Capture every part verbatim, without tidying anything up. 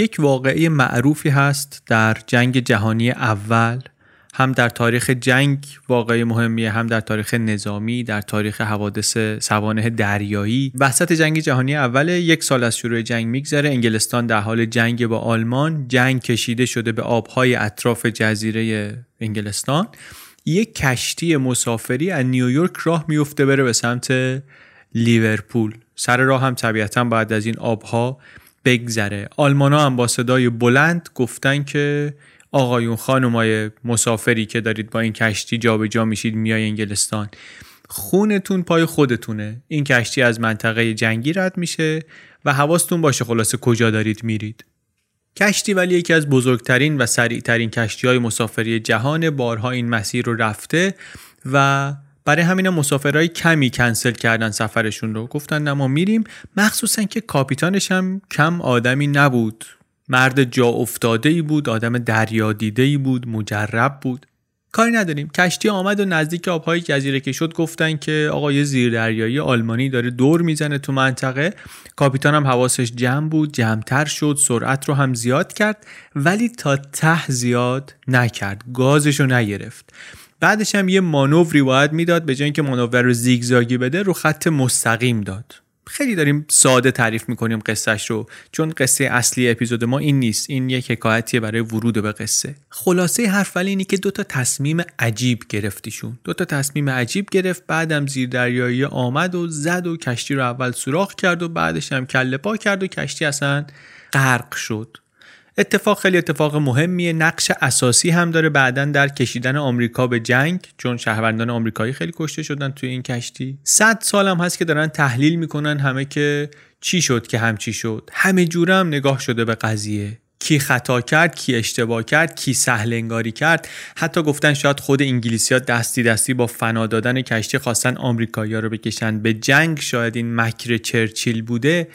یک واقعه معروفی هست در جنگ جهانی اول، هم در تاریخ جنگ واقعه مهمیه، هم در تاریخ نظامی، در تاریخ حوادث سوانح دریایی. وسط جنگ جهانی اول، یک سال از شروع جنگ میگذره، انگلستان در حال جنگ با آلمان، جنگ کشیده شده به آبهای اطراف جزیره انگلستان. یک کشتی مسافری از نیویورک راه میفته بره به سمت لیورپول. سر راه هم طبیعتاً بعد از این آبها بگذره. آلمانا هم با صدای بلند گفتن که آقایون خانمای مسافری که دارید با این کشتی جابجا میشید میای انگلستان، خونتون پای خودتونه. این کشتی از منطقه جنگی رد میشه و حواستون باشه خلاصه کجا دارید میرید. کشتی ولی یکی از بزرگترین و سریعترین کشتی‌های مسافری جهان، بارها این مسیر رو رفته و برای همین مسافرای کمی کنسل کردن سفرشون رو، گفتن نه ما میریم. مخصوصا که کاپیتانش هم کم آدمی نبود، مرد جا افتاده‌ای بود، آدم دریا دیده‌ای بود، مجرب بود. کاری نداریم. کشتی آمد و نزدیک آبهای جزیره که شد گفتن که آقا یه زیردریایی آلمانی داره دور میزنه تو منطقه. کاپیتان هم حواسش جمع بود، جمع‌تر شد، سرعت رو هم زیاد کرد، ولی تا ته زیاد نکرد، گازش رو نگرفت. بعدش هم یه مانوری باید میداد، به جای اینکه مانور رو زیگزاگی بده رو خط مستقیم داد. خیلی داریم ساده تعریف میکنیم قصهش رو، چون قصه اصلی اپیزود ما این نیست، این یک حکایتیه برای ورود به قصه. خلاصه حرف ولی اینی که دوتا تصمیم عجیب گرفتیشون، دوتا تصمیم عجیب گرفت. بعدم زیردریایی آمد و زد و کشتی رو اول سوراخ کرد و بعدش هم کله پا کرد و کشتی اصلا غرق شد. اتفاق خیلی اتفاق مهمیه، نقش اساسی هم داره بعداً در کشیدن آمریکا به جنگ، چون شهروندان آمریکایی خیلی کشته شدن توی این کشتی. صد سال هم هست که دارن تحلیل میکنن همه که چی شد که همچی شد. همه جوره هم نگاه شده به قضیه، کی خطا کرد، کی اشتباه کرد، کی سهل انگاری کرد. حتی گفتن شاید خود انگلیسی‌ها دستی دستی با فنا دادن کشتی خواستن آمریکایی‌ها رو بکشن به جنگ، شاید این مکر چرچیل بوده.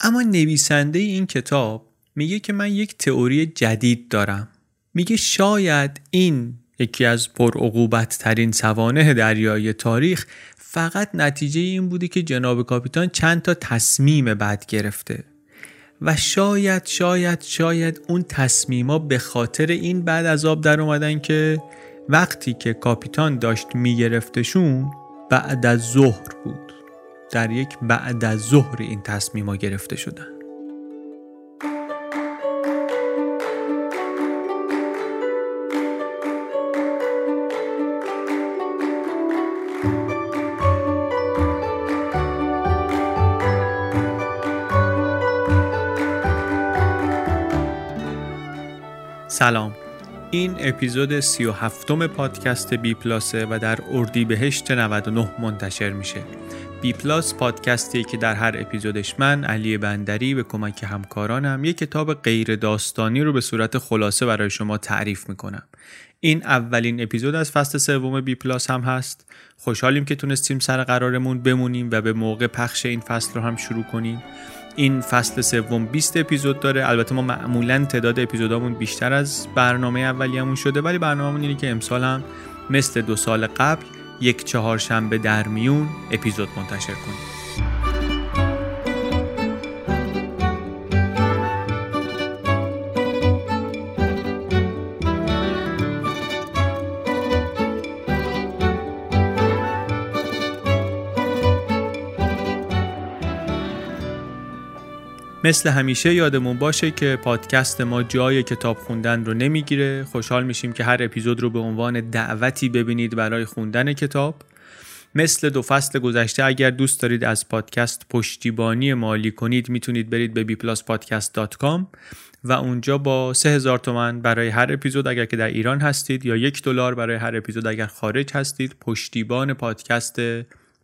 اما نویسنده این کتاب میگه که من یک تئوری جدید دارم. میگه شاید این یکی از پرعقوبت ترین سوانح دریایی تاریخ فقط نتیجه این بوده که جناب کاپیتان چند تا تصمیم بد گرفته و شاید شاید شاید اون تصمیما به خاطر این بعد از آب در اومدن که وقتی که کاپیتان داشت میگرفتشون بعد از ظهر بود. در یک بعد از ظهر این تصمیما گرفته شدن. سلام، این اپیزود سی و هفتم پادکست بی پلاسه و در اردیبهشت نود و نه منتشر میشه. بی پلاس پادکستی که در هر اپیزودش من، علی بندری، به کمک همکارانم یک کتاب غیر داستانی رو به صورت خلاصه برای شما تعریف میکنم. این اولین اپیزود از فصل سوم بی پلاس هم هست. خوشحالیم که تونستیم سر قرارمون بمونیم و به موقع پخش این فصل رو هم شروع کنیم. این فصل سوم بیست اپیزود داره. البته ما معمولا تعداد اپیزودامون بیشتر از برنامه اولیه‌مون شده، ولی برنامه‌مون اینه که امسال هم مثل دو سال قبل یک چهارشنبه در میون اپیزود منتشر کنیم. مثل همیشه یادمون باشه که پادکست ما جای کتاب خوندن رو نمیگیره. خوشحال میشیم که هر اپیزود رو به عنوان دعوتی ببینید برای خوندن کتاب. مثل دو فصل گذشته، اگر دوست دارید از پادکست پشتیبانی مالی کنید میتونید برید به بی پلاس پادکست دات کام و اونجا با سه هزار تومان برای هر اپیزود اگر که در ایران هستید، یا یک دلار برای هر اپیزود اگر خارج هستید، پشتیبان پادکست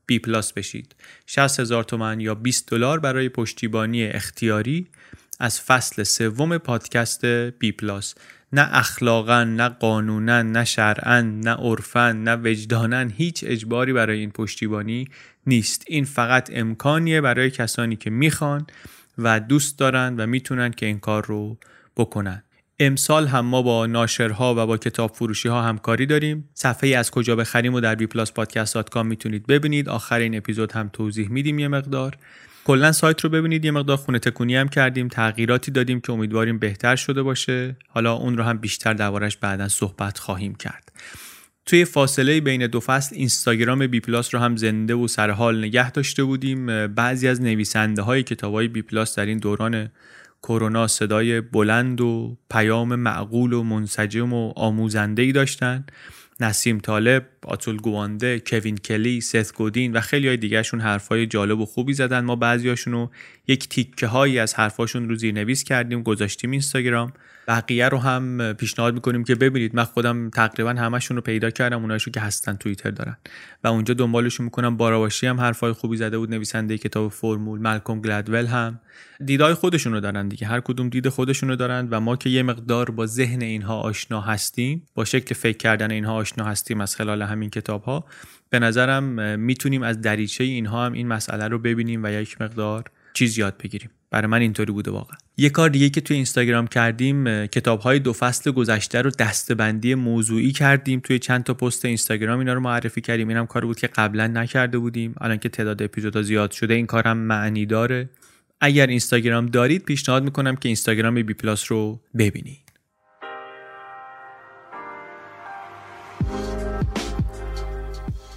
بی پلاس بشید. شصت هزار تومان یا بیست دلار برای پشتیبانی اختیاری از فصل سوم پادکست بی پلاس. نه اخلاقاً، نه قانوناً، نه شرعاً، نه عرفاً، نه وجداناً هیچ اجباری برای این پشتیبانی نیست. این فقط امکانیه برای کسانی که میخوان و دوست دارن و میتونن که این کار رو بکنن. امسال هم ما با ناشرها و با کتاب فروشی ها همکاری داریم. صفحه از کجا بخریم و در بی پلاس پادکست دات کام میتونید ببینید. آخر این اپیزود هم توضیح میدیم یه مقدار. کلا سایت رو ببینید، یه مقدار خونه تکونی هم کردیم، تغییراتی دادیم که امیدواریم بهتر شده باشه. حالا اون رو هم بیشتر دربارش بعداً صحبت خواهیم کرد. توی فاصله بین دو فصل اینستاگرام بی پلاس رو هم زنده و سرحال نگه داشته بودیم. بعضی از نویسنده‌های کتاب‌های بی پلاس در این دوران کرونا صدای بلند و پیام معقول و منسجم و آموزنده‌ای داشتن. نسیم طالب، آتول گوانده، کوین کلی، سث گودین و خیلی‌های دیگرشون حرفای جالب و خوبی زدن. ما بعضیاشونو یک تیکه هایی از حرفاشون رو زیرنویس کردیم، گذاشتیم اینستاگرام. بقیه رو هم پیشنهاد می‌کنیم که ببینید. من خودم تقریبا همه‌شون رو پیدا کردم، اونایشو که هستن توییتر دارن و اونجا دنبالشون می‌کنم. باراواشی هم حرفای خوبی زده بود، نویسنده کتاب فرمول. مالکوم گلدول هم دیدای خودشون رو دارن دیگه، هر کدوم دید خودشون رو دارن و ما که یه مقدار با ذهن اینها آشنا هستیم، با شکل فکر کردن اینها آشنا هستیم از خلال همین کتاب‌ها، به نظرم میتونیم از دریچه اینها هم این مسئله رو ببینیم و یک مقدار چیز یاد بگیریم. برای من اینطوری بوده واقعا. یه کار دیگه که توی اینستاگرام کردیم، کتاب‌های دو فصل گذشته رو دسته‌بندی موضوعی کردیم، توی چند تا پست اینستاگرام اینا رو معرفی کردیم. اینم کاری بود که قبلا نکرده بودیم. الان که تعداد اپیزودها زیاد شده این کارم معنی داره. اگر اینستاگرام دارید پیشنهاد میکنم که اینستاگرام بی پلاس رو ببینید.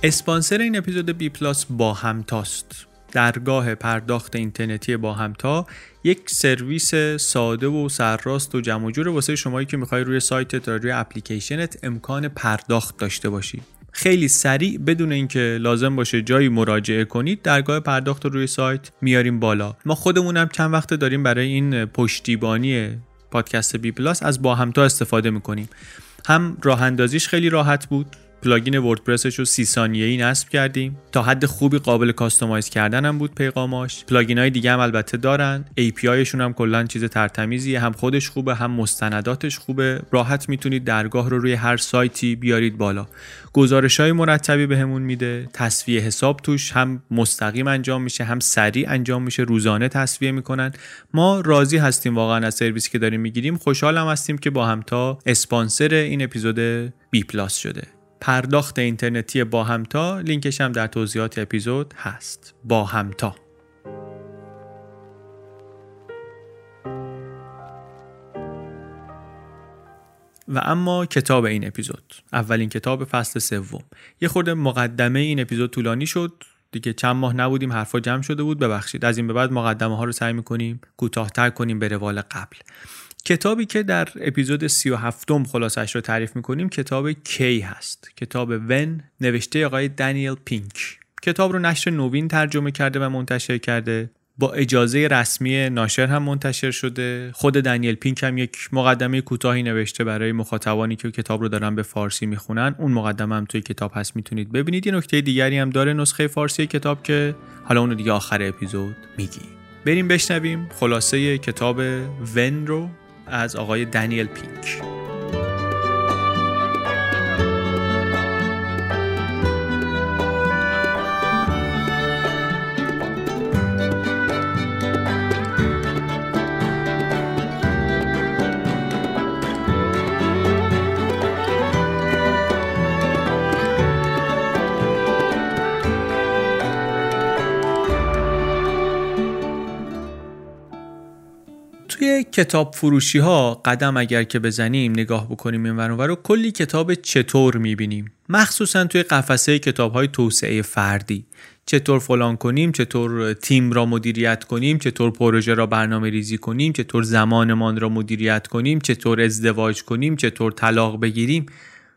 اسپانسر این اپیزود بی پلاس با همتاست. درگاه پرداخت اینترنتی با همتا یک سرویس ساده و سرراست و جمع و جور واسه شمایی که میخوای روی سایتت یا روی اپلیکیشنت امکان پرداخت داشته باشی. خیلی سریع بدون اینکه لازم باشه جایی مراجعه کنید، درگاه پرداخت رو روی سایت میاریم بالا. ما خودمون هم چند وقت داریم برای این پشتیبانی پادکست بی پلاس از با همتا استفاده میکنیم. هم راه اندازیش خیلی راحت بود، پلاگین وردپرسش رو سی ثانیه‌ای نصب کردیم، تا حد خوبی قابل کاستومایز کردن هم بود پیغاماش. پلاگین‌های دیگه هم البته دارن، ای پی آیشون هم کلاً چیز ترتمیزیه، هم خودش خوبه هم مستنداتش خوبه. راحت میتونید درگاه رو روی هر سایتی بیارید بالا. گزارش‌های مرتبی بهمون میده، تصفیه حساب توش هم مستقیم انجام میشه هم سریع انجام میشه، روزانه تصفیه میکنن. ما راضی هستیم واقعاً از سرویسی که داریم میگیریم، خوشحالم هستیم که با همتا اسپانسر این اپیزود بی پلاس شده. پرداخت اینترنتی با همتا، لینکش هم در توضیحات اپیزود هست. با همتا. و اما کتاب این اپیزود، اولین کتاب فصل سوم. یه خورده مقدمه این اپیزود طولانی شد دیگه، چند ماه نبودیم حرفا جمع شده بود، ببخشید. از این به بعد مقدمه ها رو سعی میکنیم کوتاه‌تر کنیم به روال قبل. کتابی که در اپیزود سی و هفتم خلاصش رو تعریف میکنیم کتاب کی هست، کتاب ون نوشته آقای دنیل پینک. کتاب رو نشر نوین ترجمه کرده و منتشر کرده، با اجازه رسمی ناشر هم منتشر شده. خود دنیل پینک هم یک مقدمه کوتاهی نوشته برای مخاطبانی که کتاب رو دارن به فارسی میخونن. اون مقدمه هم توی کتاب هست، میتونید ببینید. یه نکته دیگری هم داره نسخه فارسی کتاب که حالا اون رو دیگه آخر اپیزود میگیم. بریم بشنویم خلاصه کتاب ون رو از آقای دنیل پینک. کتاب فروشی ها قدم اگر که بزنیم نگاه بکنیم این ور اونور رو، کلی کتاب چطور میبینیم، مخصوصا توی قفسه کتاب های توسعه فردی. چطور فلان کنیم، چطور تیم را مدیریت کنیم، چطور پروژه را برنامه ریزی کنیم، چطور زمانمان را مدیریت کنیم، چطور ازدواج کنیم، چطور طلاق بگیریم،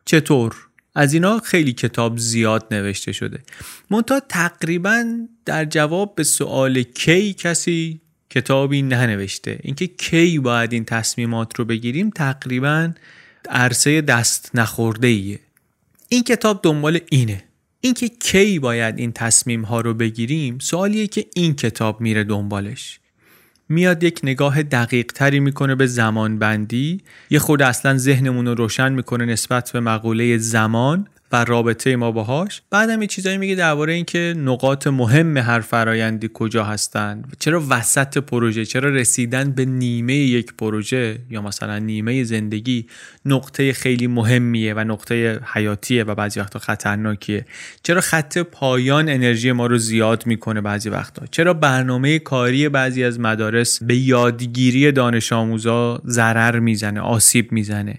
چطور. از اینا خیلی کتاب زیاد نوشته شده. منتها تقریبا در جواب به سوال کی کسی کتابی ننوشته. اینکه کی باید این تصمیمات رو بگیریم تقریبا عرصه دست نخورده ایه. این کتاب دنبال اینه، اینکه کی باید این تصمیم ها رو بگیریم سوالیه که این کتاب میره دنبالش. میاد یک نگاه دقیق تری میکنه به زمان بندی، یه خورده اصلا ذهنمون رو روشن میکنه نسبت به مقوله زمان و رابطه ما باهاش. بعدم یه چیزایی میگه درباره اینکه نقاط مهم هر فرآیندی کجا هستن، چرا وسط پروژه، چرا رسیدن به نیمه یک پروژه یا مثلا نیمه زندگی نقطه خیلی مهمیه و نقطه حیاتیه و بعضی وقتا خطرناکیه، چرا خط پایان انرژی ما رو زیاد میکنه بعضی وقتا، چرا برنامه کاری بعضی از مدارس به یادگیری دانش آموزا ضرر میزنه، آسیب میزنه،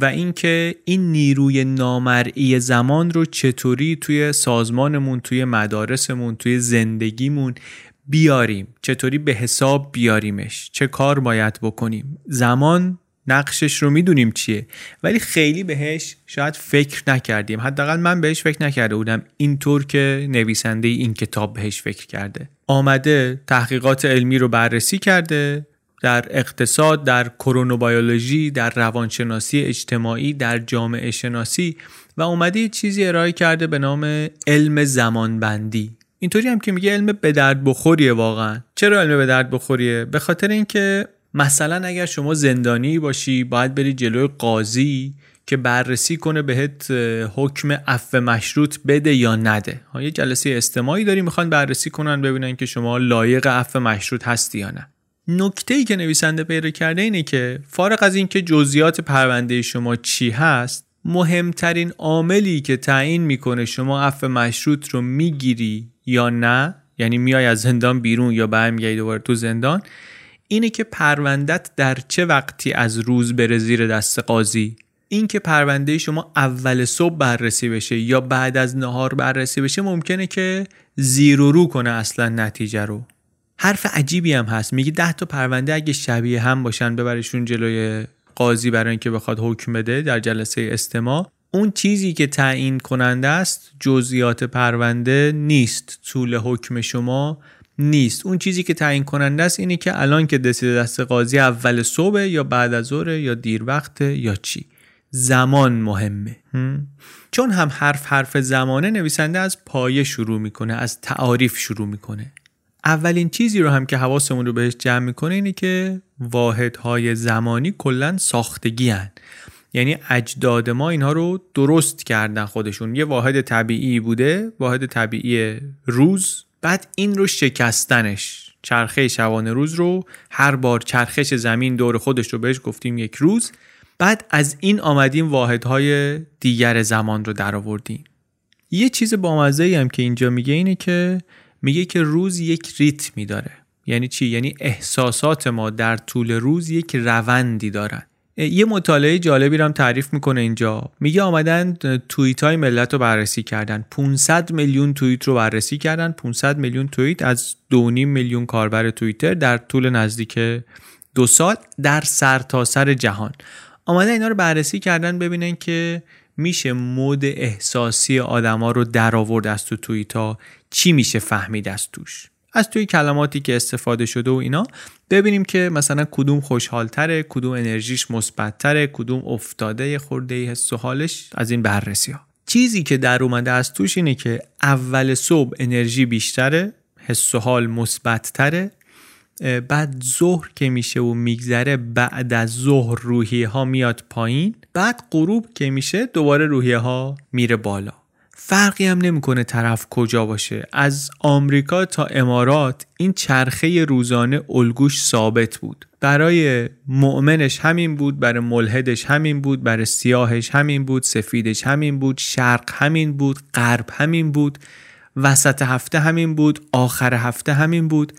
و اینکه این نیروی نامرئی زمان رو چطوری توی سازمانمون، توی مدارسمون، توی زندگیمون بیاریم، چطوری به حساب بیاریمش، چه کار باید بکنیم. زمان نقشش رو میدونیم چیه، ولی خیلی بهش شاید فکر نکردیم، حداقل من بهش فکر نکرده بودم اینطور که نویسنده این کتاب بهش فکر کرده. آمده تحقیقات علمی رو بررسی کرده در اقتصاد، در کرونوبیولوژی، در روانشناسی اجتماعی، در جامعه شناسی، و اومده یه چیزی ارائه کرده به نام علم زمانبندی. اینطوری هم که میگه علم به درد بخوریه واقعا. چرا علم به درد بخوریه؟ به خاطر اینکه مثلا اگر شما زندانی باشی باید بری جلوی قاضی که بررسی کنه بهت حکم عفو مشروط بده یا نده. ها، یه جلسه استماعی داری، میخوان بررسی کنن ببینن که شما لایق عفو مشروط هستی یا نه. نکته‌ای که نویسنده پیدا کرده اینه که فارغ از اینکه جزئیات پرونده شما چی هست، مهمترین عاملی که تعیین میکنه شما عفو مشروط رو میگیری یا نه، یعنی میای از زندان بیرون یا برمیگردی دوباره تو زندان، اینه که پروندت در چه وقتی از روز بره زیر دست قاضی. این که پرونده شما اول صبح بررسی بشه یا بعد از نهار بررسی بشه ممکنه که زیر و رو کنه اصلا نتیجه رو. حرف عجیبی هم هست، میگه ده تا پرونده اگه شبیه هم باشن ببرشون جلوی قاضی برای اینکه بخواد حکم بده در جلسه استماع. اون چیزی که تعیین کننده است جزئیات پرونده نیست، طول حکم شما نیست. اون چیزی که تعیین کننده است اینه که الان که رسیده دست قاضی اول صبح یا بعد از ظهر یا دیر وقته یا چی. زمان مهمه. هم. چون هم حرف حرف زمانه، نویسنده از پایه شروع میکنه، از تعاریف شروع میکنه. اولین چیزی رو هم که حواسمون رو بهش جمع میکنه اینه که واحدهای زمانی کلن ساختگی هن. یعنی اجداد ما اینها رو درست کردن خودشون. یه واحد طبیعی بوده، واحد طبیعی روز، بعد این رو شکستنش، چرخه شبانه روز رو، هر بار چرخش زمین دور خودش رو بهش گفتیم یک روز، بعد از این آمدیم واحدهای دیگر زمان رو در آوردیم. یه چیز بامزه‌ای هم که اینجا میگه اینه که میگه که روز یک ریتمی داره. یعنی چی؟ یعنی احساسات ما در طول روز یک روندی دارن. یه مطالعه جالبی رو هم تعریف میکنه اینجا. میگه آمدن توییت های ملت رو بررسی کردن، پانصد میلیون توییت رو بررسی کردن، پانصد میلیون توییت از دو و نیم میلیون کاربر توییتر در طول نزدیک دو سال در سرتاسر جهان. آمدن اینا رو بررسی کردن ببینن که میشه مود احساسی آدما رو در آورد از تو توییتا، چی میشه فهمید از توش، از توی کلماتی که استفاده شده و اینا، ببینیم که مثلا کدوم خوشحالتره، کدوم انرژیش مثبت‌تره، کدوم افتاده خورده حس و حالش. از این بررسی‌ها چیزی که در اومده از توش اینه که اول صبح انرژی بیشتره، حس و حال مثبت‌تره، بعد ظهر که میشه و میگذره، بعد از ظهر روحیه ها میاد پایین، بعد غروب که میشه دوباره روحیه ها میره بالا. فرقی هم نمیکنه طرف کجا باشه، از آمریکا تا امارات این چرخه روزانه الگوش ثابت بود. برای مؤمنش همین بود، برای ملحدش همین بود، برای سیاهش همین بود، سفیدش همین بود، شرق همین بود، غرب همین بود، وسط هفته همین بود، آخر هفته همین بود.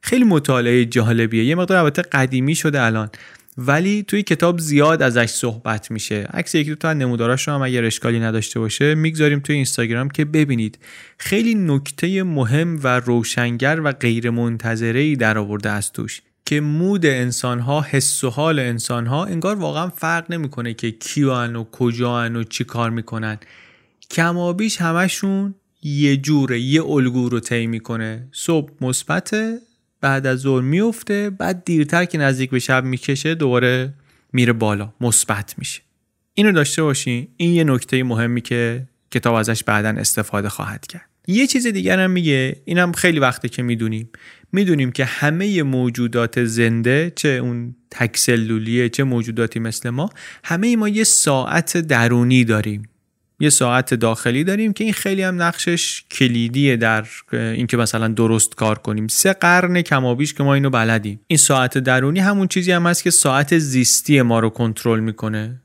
خیلی مطالعه جالبیه، یه مقدار البته قدیمی شده الان، ولی توی کتاب زیاد ازش صحبت میشه. عکس یک دو تا نموداراش رو هم اگر اشکالی نداشته باشه میگذاریم توی اینستاگرام که ببینید. خیلی نکته مهم و روشنگر و غیر منتظره‌ای در آورده از توش که مود انسان‌ها، حس و حال انسان‌ها، انگار واقعا فرق نمی‌کنه که کیان و کجاان و چی کار می‌کنن، کمابیش همشون یه جوره، یه الگو رو طی می‌کنه. صبح مثبته، بعد از ظهر میفته، بعد دیرتر که نزدیک به شب میکشه دوباره میره بالا، مثبت میشه. اینو داشته باشین، این یه نکته مهمی که کتاب ازش بعدن استفاده خواهد کرد. یه چیز دیگر هم میگه، اینم خیلی وقته که میدونیم میدونیم که همه موجودات زنده، چه اون تکسلولیه چه موجوداتی مثل ما، همه ما یه ساعت درونی داریم. یه ساعت داخلی داریم که این خیلی هم نقشش کلیدیه در اینکه مثلا درست کار کنیم. سه قرن کمابیش که ما اینو بلدیم. این ساعت درونی همون چیزی هم هست که ساعت زیستی ما رو کنترل میکنه.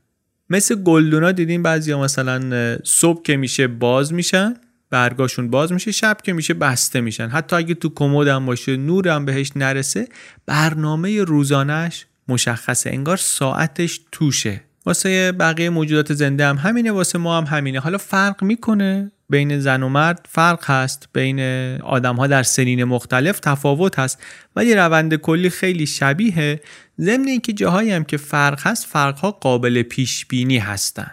مثل گلدونا دیدیم بعضیا مثلا صبح که میشه باز میشن، برگاشون باز میشه، شب که میشه بسته میشن. حتی اگه تو کمد هم باشه، نور هم بهش نرسه، برنامه روزانه‌اش مشخصه، انگار ساعتش توشه. واسه بقیه موجودات زنده هم همینه، واسه ما هم همینه. حالا فرق میکنه بین زن و مرد، فرق هست بین آدم ها در سنین مختلف، تفاوت هست، ولی روند کلی خیلی شبیهه. ضمن اینکه جاهایی هم که فرق هست، فرق ها قابل پیش بینی هستن.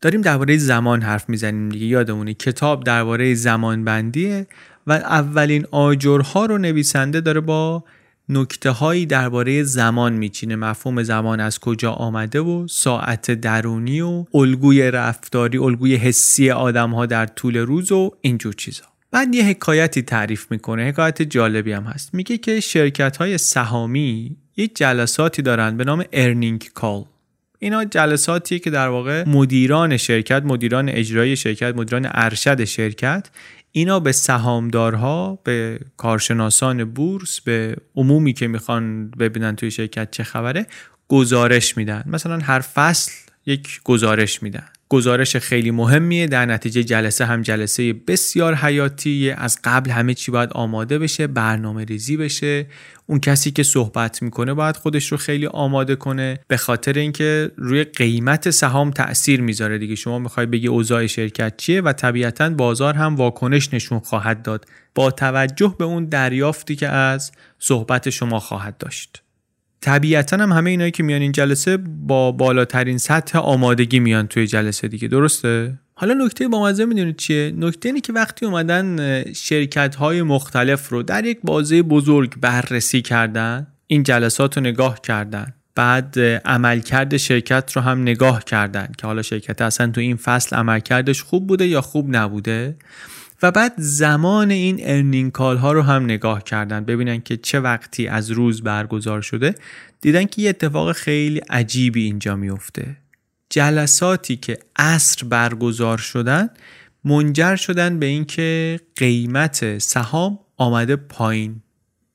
داریم درباره زمان حرف میزنیم دیگه، یادمونه کتاب درباره زمان بندیه و اولین آجرها رو نویسنده داره با نکته هایی درباره زمان میچینه، مفهوم زمان از کجا آمده و ساعت درونی و الگوی رفتاری، الگوی حسی آدم ها در طول روز و اینجور چیزا. بعد یه حکایتی تعریف میکنه، حکایت جالبی هم هست. میگه که شرکت های سهامی یه جلساتی دارن به نام ارنینگ کال. اینا جلساتیه که در واقع مدیران شرکت، مدیران اجرایی شرکت، مدیران ارشد شرکت، اینا به سهامدارها، به کارشناسان بورس، به عمومی که میخوان ببینن توی شرکت چه خبره، گزارش میدن. مثلا هر فصل یک گزارش میدن. گزارش خیلی مهمیه، در نتیجه جلسه هم جلسه بسیار حیاتیه. از قبل همه چی باید آماده بشه، برنامه ریزی بشه، اون کسی که صحبت میکنه باید خودش رو خیلی آماده کنه، به خاطر اینکه روی قیمت سهام تأثیر میذاره دیگه. شما میخوای بگی اوضاع شرکت چیه و طبیعتاً بازار هم واکنش نشون خواهد داد با توجه به اون دریافتی که از صحبت شما خواهد داشت. طبیعتاً هم همه اینایی که میان این جلسه با بالاترین سطح آمادگی میان توی جلسه دیگه، درسته؟ حالا نکته بامزه میدونید چیه؟ نکته اینه که وقتی اومدن شرکت‌های مختلف رو در یک بازه بزرگ بررسی کردن، این جلسات رو نگاه کردن، بعد عملکرد شرکت رو هم نگاه کردن که حالا شرکت اصلا تو این فصل عملکردش خوب بوده یا خوب نبوده، و بعد زمان این ارنینگ کال ها رو هم نگاه کردن ببینن که چه وقتی از روز برگزار شده. دیدن که یه اتفاق خیلی عجیبی اینجا میفته. جلساتی که عصر برگزار شدن منجر شدن به اینکه قیمت سهام آمده پایین،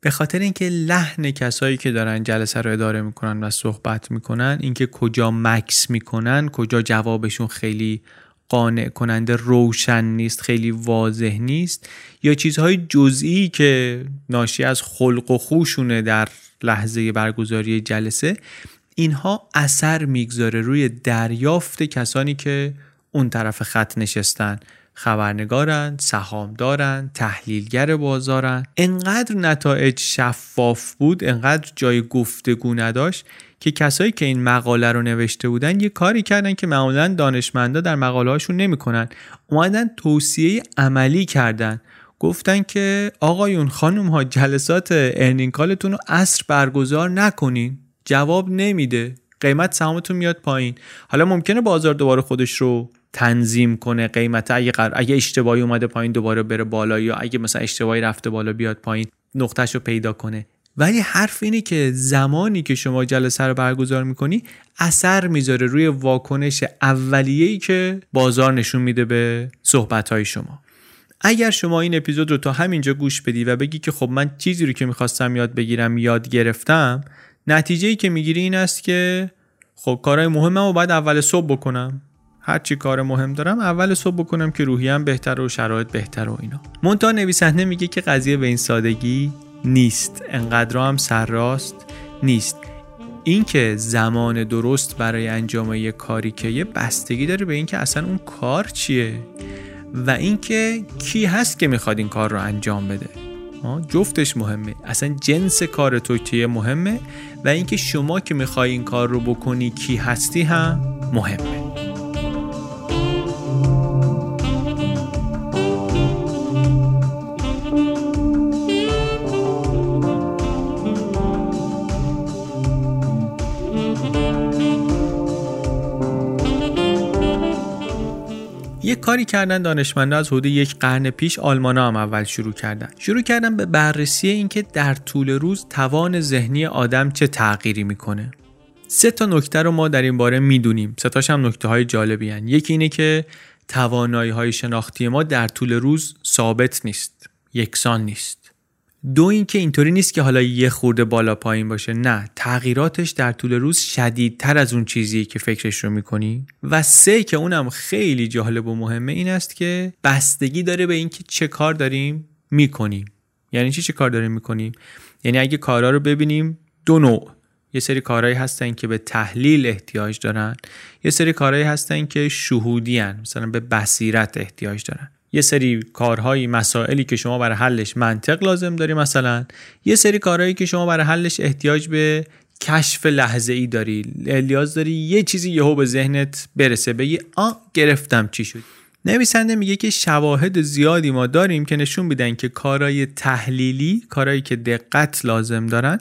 به خاطر اینکه لحن کسایی که دارن جلسه رو اداره میکنن و صحبت میکنن، اینکه کجا مکس میکنن، کجا جوابشون خیلی قانع کننده روشن نیست، خیلی واضح نیست، یا چیزهای جزئی که ناشی از خلق و خوشونه در لحظه برگزاری جلسه، اینها اثر میگذاره روی دریافت کسانی که اون طرف خط نشستن، خبرنگارن، سهامدارن، تحلیلگر بازارن. انقدر نتایج شفاف بود، انقدر جای گفتگو نداشت که کسایی که این مقاله رو نوشته بودن یه کاری کردن که معمولا دانشمندا در مقاله هاشون نمی کنن. اومدن توصیه عملی کردن، گفتن که آقایون خانم ها جلسات ارنینگ کالتون رو عصر برگزار نکنین، جواب نمیده، قیمت سهامتون میاد پایین. حالا ممکنه بازار دوباره خودش رو تنظیم کنه، قیمت اگه قرار اگه اشتباهی اومده پایین دوباره بره بالا، یا اگه مثلا اشتباهی رفته بالا بیاد پایین، نقطه‌ش رو پیدا کنه. ولی حرف اینه که زمانی که شما جلسه رو برگزار میکنی اثر میذاره روی واکنش اولیه‌ای که بازار نشون میده به صحبت‌های شما. اگر شما این اپیزود رو تا همینجا گوش بدی و بگی که خب من چیزی رو که می‌خواستم یاد بگیرم یاد گرفتم، نتیجه‌ای که می‌گیری این است که خب کارهای مهممو باید اول صبح بکنم. هر چی کار مهم دارم اول صبح بکنم که روحیه‌ام بهتره و شرایط بهتره و اینا. منتها نویسنده میگه که قضیه به این سادگی نیست، انقدر هم سرراست نیست. اینکه زمان درست برای انجام یک کاری که یه بستگی داره به اینکه اصلا اون کار چیه و اینکه کی هست که میخواد این کار رو انجام بده. جفتش مهمه، اصلا جنس کار تو چیه مهمه، و اینکه شما که میخوای این کار رو بکنی کی هستی هم مهمه. یه کاری کردن دانشمندا از حدود یک قرن پیش، آلمانا هم اول شروع کردن. شروع کردن به بررسی اینکه در طول روز توان ذهنی آدم چه تغییری میکنه. سه تا نکته رو ما در این باره میدونیم. سه تاش هم نکته های جالبی هن. یکی اینه که توانایی‌های شناختی ما در طول روز ثابت نیست، یکسان نیست. دو اینکه اینطوری نیست که حالا یه خورده بالا پایین باشه، نه، تغییراتش در طول روز شدیدتر از اون چیزیه که فکرش رو می‌کنی. و سه که اونم خیلی جالب و مهمه این است که بستگی داره به اینکه چه کار داریم می‌کنیم. یعنی چی چه کار داریم می‌کنیم؟ یعنی اگه کارا رو ببینیم دو نوع، یه سری کارهایی هستن که به تحلیل احتیاج دارن، یه سری کارهایی هستن که شهودی ان، مثلا به بصیرت احتیاج دارن. یه سری کارهایی، مسائلی که شما برای حلش منطق لازم داری مثلا، یه سری کارهایی که شما برای حلش احتیاج به کشف لحظه‌ای داری، الیاز داری یه چیزی یهو به ذهنت برسه، بگی آ گرفتم چی شد. نویسنده میگه که شواهد زیادی ما داریم که نشون میدن که کارهای تحلیلی، کارهایی که دقت لازم دارن،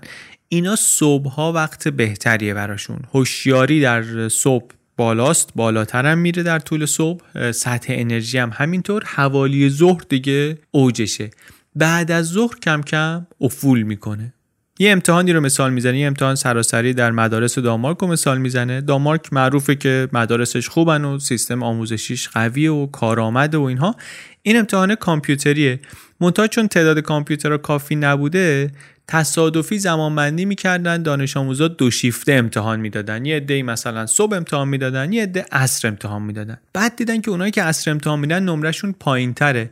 اینا صبح‌ها وقت بهتریه براشون. هوشیاری در صبح بالاست، بالاتر هم میره در طول صبح، سطح انرژی هم همینطور، حوالی ظهر دیگه اوجشه، بعد از ظهر کم کم افول میکنه. یه امتحانی رو مثال میزنه، یه امتحان سراسری در مدارس دانمارک رو مثال میزنه. دانمارک معروفه که مدارسش خوبن و سیستم آموزشیش قویه و کارآمده و اینها. این امتحان کامپیوتریه، منتها چون تعداد کامپیوترها کافی نبوده، تصادفی زمانبندی میکردن، دانش آموزا دو شیفته امتحان میدادن، یه عده‌ای مثلا صبح امتحان میدادن، یه عده عصر امتحان میدادن. بعد دیدن که اونایی که عصر امتحان میدن نمرهشون پایینتره،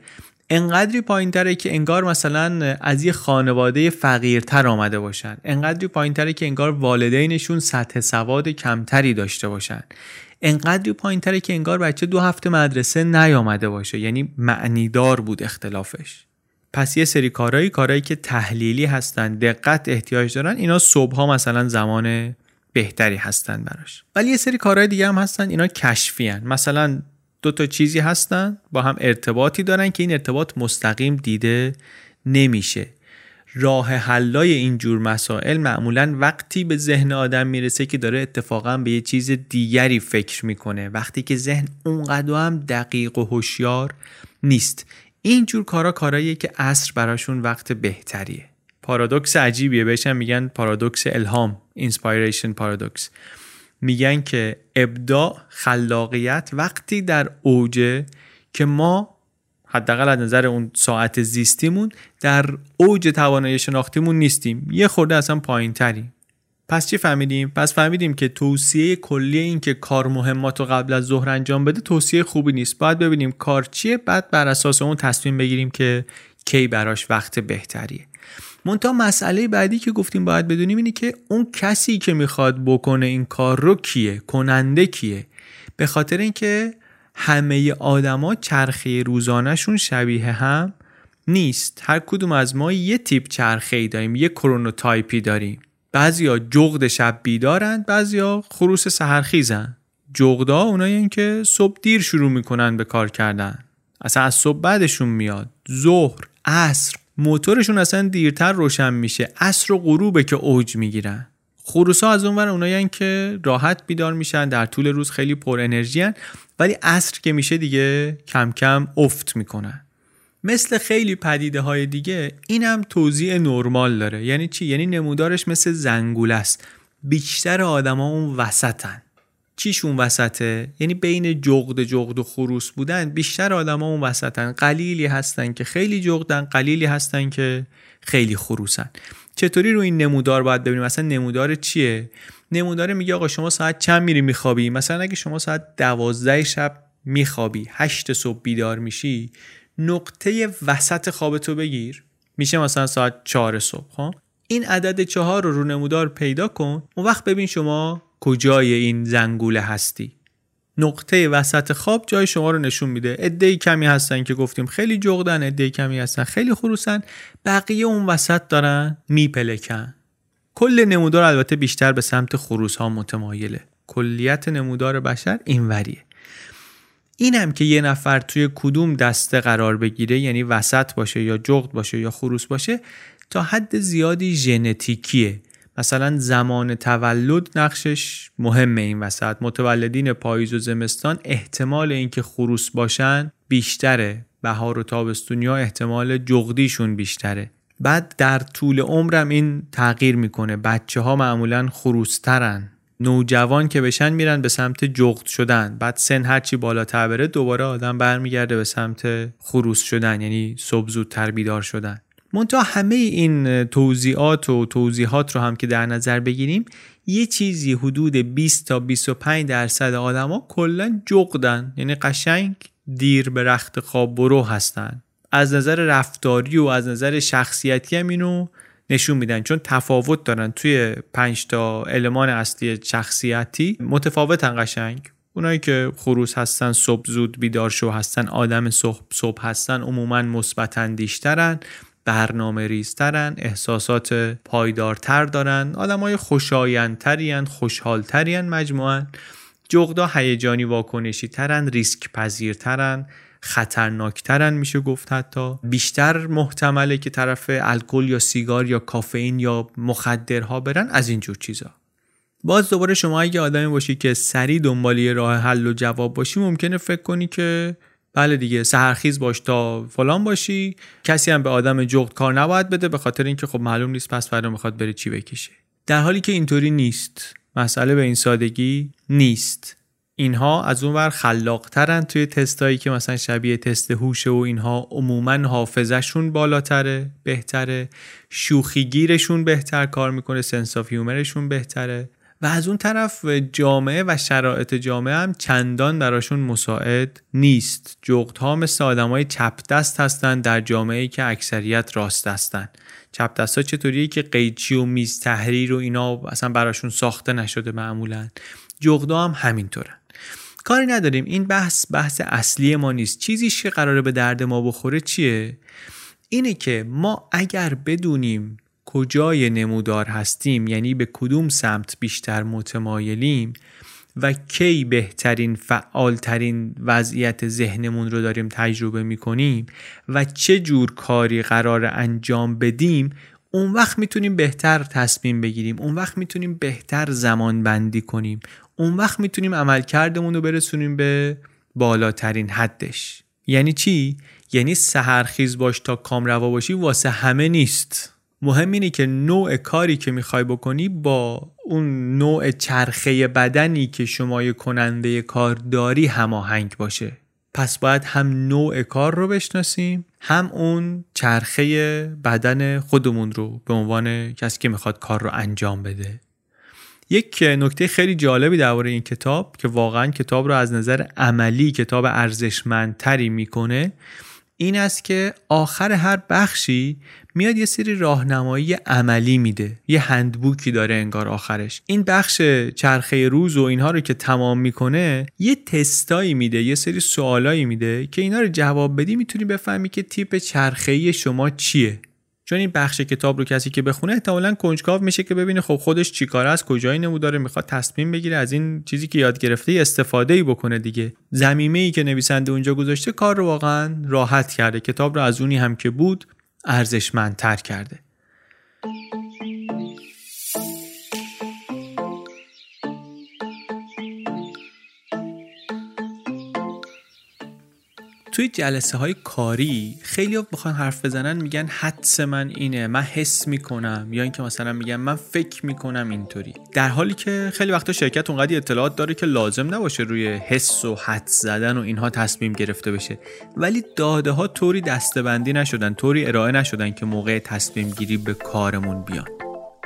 انقدری پایینتره که انگار مثلا از یه خانواده فقیرتر آمده باشن، انقدری پایینتره که انگار والدینشون سطح سواد کمتری داشته باشن، انقدری پایینتره که انگار بچه دو هفته مدرسه نیامده باشه. یعنی معنیدار بود اختلافش. پس یه سری کارهایی، کارهایی که تحلیلی هستن، دقت احتیاج دارن، اینا صبح‌ها مثلا زمان بهتری هستن براش. ولی یه سری کارهای دیگه هم هستن، اینا کشفی هن. مثلا دو تا چیزی هستن با هم ارتباطی دارن که این ارتباط مستقیم دیده نمیشه. راه حلای اینجور مسائل معمولاً وقتی به ذهن آدم میرسه که داره اتفاقاً به یه چیز دیگری فکر میکنه، وقتی که ذهن اونقدر هم دقیق و هوشیار نیست. اینجور کارا کاراییه که عصر براشون وقت بهتریه. پارادوکس عجیبیه، بهش هم میگن پارادوکس الهام، اینسپایریشن پارادوکس. میگن که ابداع، خلاقیت وقتی در اوجه که ما حداقل از نظر اون ساعت زیستیمون در اوج توانایی شناختیمون نیستیم، یه خورده اصلا پایین‌تریم. پس چی فهمیدیم؟ پس فهمیدیم که توصیه کلی این که کار مهماتو قبل از ظهر انجام بده توصیه خوبی نیست. باید ببینیم کار چیه، بعد بر اساس اون تصمیم بگیریم که کی براش وقت بهتریه. منتها مسئله بعدی که گفتیم باید بدونیم اینه که اون کسی که میخواد بکنه این کار رو کیه، کننده کیه. به خاطر اینکه همه آدما چرخه روزانه‌شون شبیه هم نیست. هر کدوم از ما یه تیپ چرخه‌ای داریم، یه کرونوتایپی داریم. بعضیا جغد شب بیدارند، بعضیا خروس سحرخیزن. جغدا اونایی ان که صبح دیر شروع میکنن به کار کردن، اصلا از صبح بعدشون میاد، ظهر، عصر موتورشون اصلا دیرتر روشن میشه، عصر و غروبه که اوج میگیرن. خروسا از اون ور اونایی ان که راحت بیدار میشن، در طول روز خیلی پر انرژی ان، ولی عصر که میشه دیگه کم کم افت میکنن. مثل خیلی پدیده های دیگه اینم توزیع نرمال داره. یعنی چی؟ یعنی نمودارش مثل زنگوله است، بیشتر آدما اون وسطن. چیشون وسطه؟ یعنی بین جغد جغد و خروس بودن بیشتر آدما اون وسطن. قلیلی هستن که خیلی جغدن، قلیلی هستن که خیلی خروسن. چطوری رو این نمودار باید ببینیم؟ مثلا نمودار چیه؟ نمودار میگه آقا شما ساعت چند میری میخوابی؟ مثلا اگه شما ساعت دوازده شب میخوابی، هشت صبح بیدار میشی، نقطه وسط خوابتو بگیر، میشه مثلا ساعت چهار صبح ها. این عدد چهار رو رو نمودار پیدا کن، اون وقت ببین شما کجای این زنگوله هستی. نقطه وسط خواب جای شما رو نشون میده. عده‌ای کمی هستن که گفتیم خیلی جغدن، عده‌ای کمی هستن خیلی خروسن، بقیه اون وسط دارن میپلکن. کل نمودار البته بیشتر به سمت خروس ها متمایله. کلیت نمودار بشر اینوریه. این هم که یه نفر توی کدوم دسته قرار بگیره، یعنی وسط باشه یا جغد باشه یا خروس باشه، تا حد زیادی ژنتیکیه. مثلا زمان تولد نقشش مهمه این وسط. متولدین پاییز و زمستان احتمال اینکه خروس باشن بیشتره، بهار و تابستونیا احتمال جغدیشون بیشتره. بعد در طول عمرم این تغییر میکنه، بچه ها معمولا خروسترن، نوجوان که بشن میرن به سمت جغد شدن، بعد سن هرچی بالاتر بره دوباره آدم برمیگرده به سمت خروس شدن، یعنی صبح زودتر بیدار شدن. منتها همه این توضیحات و توضیحات رو هم که در نظر بگیریم، یه چیزی حدود بیست تا بیست و پنج درصد آدما کلا جغدن، یعنی قشنگ دیر به رخت خواب برو هستن. از نظر رفتاری و از نظر شخصیتی هم اینو نشون میدن، چون تفاوت دارن توی پنج تا المان اصلی شخصیتی متفاوتن قشنگ. اونایی که خروس هستن صبح زود بیدار شو هستن، آدم صبح صبح هستن، عموما مثبت اندیش‌ترن، برنامه ریزترن، احساسات پایدارتر دارن، آدمای خوشایندترین، خوشحالترین مجموعاً. جغدا هیجانی واکنشی ترن، ریسک پذیرترن، خطرناکترن، میشه گفت حتی بیشتر محتمله که طرف الکل یا سیگار یا کافئین یا مخدرها برن، از اینجور چیزا. باز دوباره شما اگه آدمی باشی که سریع دنبال یه راه حل و جواب باشی، ممکنه فکر کنی که بله دیگه سحرخیز باش تا فلان باشی، کسی هم به آدم جغد کار نباید بده به خاطر اینکه خب معلوم نیست پس فردا میخواد بره چی بکشه، در حالی که اینطوری نیست. مسئله به این سادگی نیست. اینها از اون ور خلاق‌ترن، توی تستایی که مثلا شبیه تست هوش و اینها عموما حافظه‌شون بالاتره، بهتره، شوخیگیرشون بهتر کار میکنه، سنس آف هیومرشون بهتره، و از اون طرف جامعه و شرایط جامعه هم چندان براشون مساعد نیست. جغدها مثل آدمای چپ دست هستن در جامعه‌ای که اکثریت راست هستن. چپ دستا چطوریه که قیچی و میز تحریر و اینا اصلا براشون ساخته نشده معمولاً. جغدا هم همینطورن. کاری نداریم، این بحث بحث اصلی ما نیست. چیزی که قراره به درد ما بخوره چیه؟ اینه که ما اگر بدونیم کجای نمودار هستیم، یعنی به کدوم سمت بیشتر متمایلیم و کی بهترین فعالترین وضعیت ذهنمون رو داریم تجربه میکنیم و چه جور کاری قرار انجام بدیم، اون وقت میتونیم بهتر تصمیم بگیریم، اون وقت میتونیم بهتر زمان بندی کنیم، اون وقت میتونیم عملکردمون رو برسونیم به بالاترین حدش. یعنی چی؟ یعنی سحرخیز باش تا کام روا باشی واسه همه نیست. مهم اینه که نوع کاری که میخوای بکنی با اون نوع چرخه بدنی که شما یه کننده کار داری هماهنگ باشه. پس باید هم نوع کار رو بشناسیم، هم اون چرخه بدن خودمون رو به عنوان کسی که میخواد کار رو انجام بده. یک نکته خیلی جالبی درباره این کتاب که واقعا کتاب رو از نظر عملی کتاب ارزشمندتری میکنه، این است که آخر هر بخشی میاد یه سری راهنمایی عملی میده، یه هندبوکی داره انگار آخرش. این بخش چرخه روز و اینها رو که تمام میکنه یه تستایی میده، یه سری سوالایی میده که اینا رو جواب بدی میتونی بفهمی که تیپ چرخه‌ای شما چیه. چون این بخش کتاب رو کسی که بخونه احتمالاً کنجکاو میشه که ببینه خب خودش چیکاره، از کجای نموداره، میخواد تصمیم بگیره، از این چیزی که یاد گرفته استفاده‌ای بکنه دیگه. زمیمه‌ای که نویسنده اونجا گذاشته کار رو واقعاً راحت کرده، کتاب رو از اونی هم که بود ارزشمندتر کرده. توی جلسه های کاری خیلی ها بخوان حرف بزنن میگن حدس من اینه، من حس میکنم، یا اینکه مثلا میگن من فکر میکنم اینطوری، در حالی که خیلی وقتا شرکت اونقدر اطلاعات داره که لازم نباشه روی حس و حدس زدن و اینها تصمیم گرفته بشه، ولی داده ها طوری دسته‌بندی نشدن، طوری ارائه نشدن که موقع تصمیم گیری به کارمون بیان.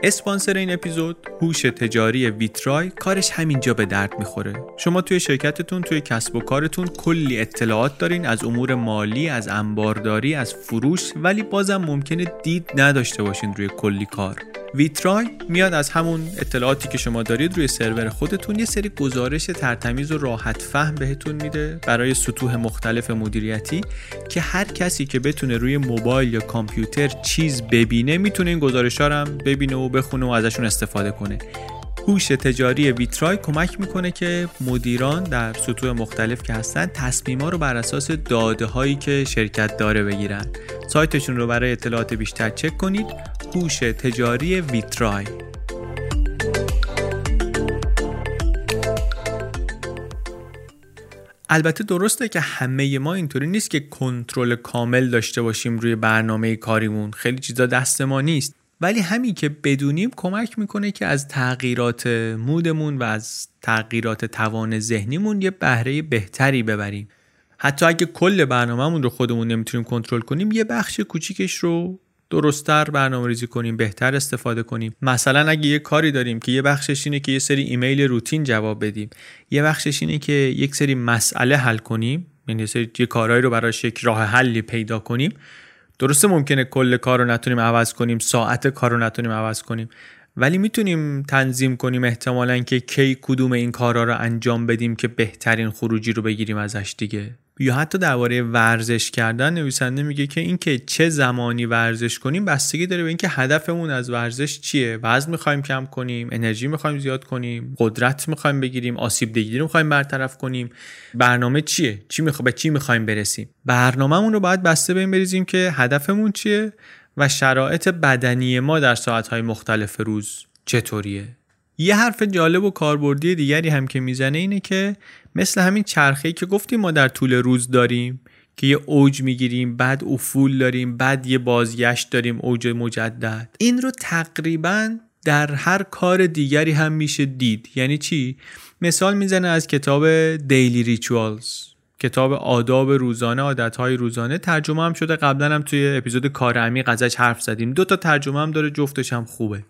اسپانسر این اپیزود هوش تجاری ویترای، کارش همینجا به درد میخوره. شما توی شرکتتون، توی کسب و کارتون کلی اطلاعات دارین از امور مالی، از انبارداری، از فروش، ولی بازم ممکنه دید نداشته باشین روی کلی کار. ویترای میاد از همون اطلاعاتی که شما دارید روی سرور خودتون یه سری گزارش ترتمیز و راحت فهم بهتون میده برای سطوح مختلف مدیریتی که هر کسی که بتونه روی موبایل یا کامپیوتر چیز ببینه میتونه این گزارش‌ها رو هم ببینه و بخونه و ازشون استفاده کنه. هوش تجاری ویترای کمک میکنه که مدیران در سطوح مختلف که هستن تصمیم‌ها رو بر اساس داده‌هایی که شرکت داره بگیرن. سایتشون رو برای اطلاعات بیشتر چک کنید، هوش تجاری ویترای. البته درسته که همه ما اینطوری نیست که کنترل کامل داشته باشیم روی برنامه کاریمون، خیلی چیزا دست ما نیست، ولی همین که بدونیم کمک میکنه که از تغییرات مودمون و از تغییرات توان ذهنیمون یه بهره بهتری ببریم. حتی اگه کل برنامه‌مون رو خودمون نمیتونیم کنترل کنیم، یه بخش کوچیکش رو درست‌تر برنامه‌ریزی کنیم، بهتر استفاده کنیم. مثلا اگه یه کاری داریم که یه بخشش اینه که یه سری ایمیل روتین جواب بدیم، یه بخشش اینه که یک سری مسئله حل کنیم، یعنی یه سری یه کارهایی رو براش یک راه حلی پیدا کنیم. درسته ممکنه کل کار رو نتونیم عوض کنیم، ساعت کار رو نتونیم عوض کنیم، ولی میتونیم تنظیم کنیم احتمالاً که کی کدوم این کارا رو انجام بدیم که بهترین خروجی رو بگیریم ازش دیگه. یا حتی درباره ورزش کردن نویسنده میگه که اینکه چه زمانی ورزش کنیم بستگی داره به اینکه هدفمون از ورزش چیه. وزن میخوایم کم کنیم، انرژی میخوایم زیاد کنیم، قدرت میخوایم بگیریم، آسیب دیدگی رو میخوایم برطرف کنیم، برنامه چیه، چی میخوایم به چی میخوایم برسیم. برنامه‌مون رو باید بسته به این بریزیم که هدفمون چیه و شرایط بدنی ما در ساعت‌های مختلف روز چطوریه. یه حرف جالب و کاربردی دیگری هم که میزنه اینه که مثل همین چرخه‌ای که گفتیم ما در طول روز داریم که یه اوج میگیریم، بعد افول داریم، بعد یه بازگشت داریم، اوج مجدد. این رو تقریباً در هر کار دیگری هم میشه دید. یعنی چی؟ مثال میزنه از کتاب دیلی ریچوالز، کتاب آداب روزانه، عادت‌های روزانه. ترجمه هم شده، قبلا هم توی اپیزود کار عمیق ازش حرف زدیم. دو تا ترجمه هم داره، جفتش هم خوبه.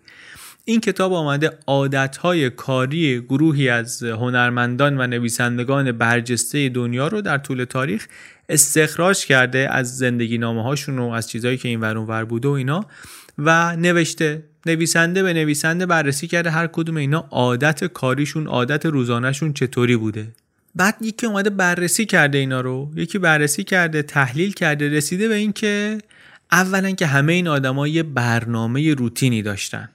این کتاب آمده عادت‌های کاری گروهی از هنرمندان و نویسندگان برجسته دنیا رو در طول تاریخ استخراج کرده از زندگی نامه‌هاشون و از چیزایی که این ور اون ور بوده و اینا، و نوشته، نویسنده به نویسنده بررسی کرده هر کدوم اینا عادت کاریشون، عادت روزانه‌شون چطوری بوده. بعد یکی اومده بررسی کرده اینا رو، یکی بررسی کرده، تحلیل کرده، رسیده به این که اولا که همه این آدما یه برنامه روتینی داشتن،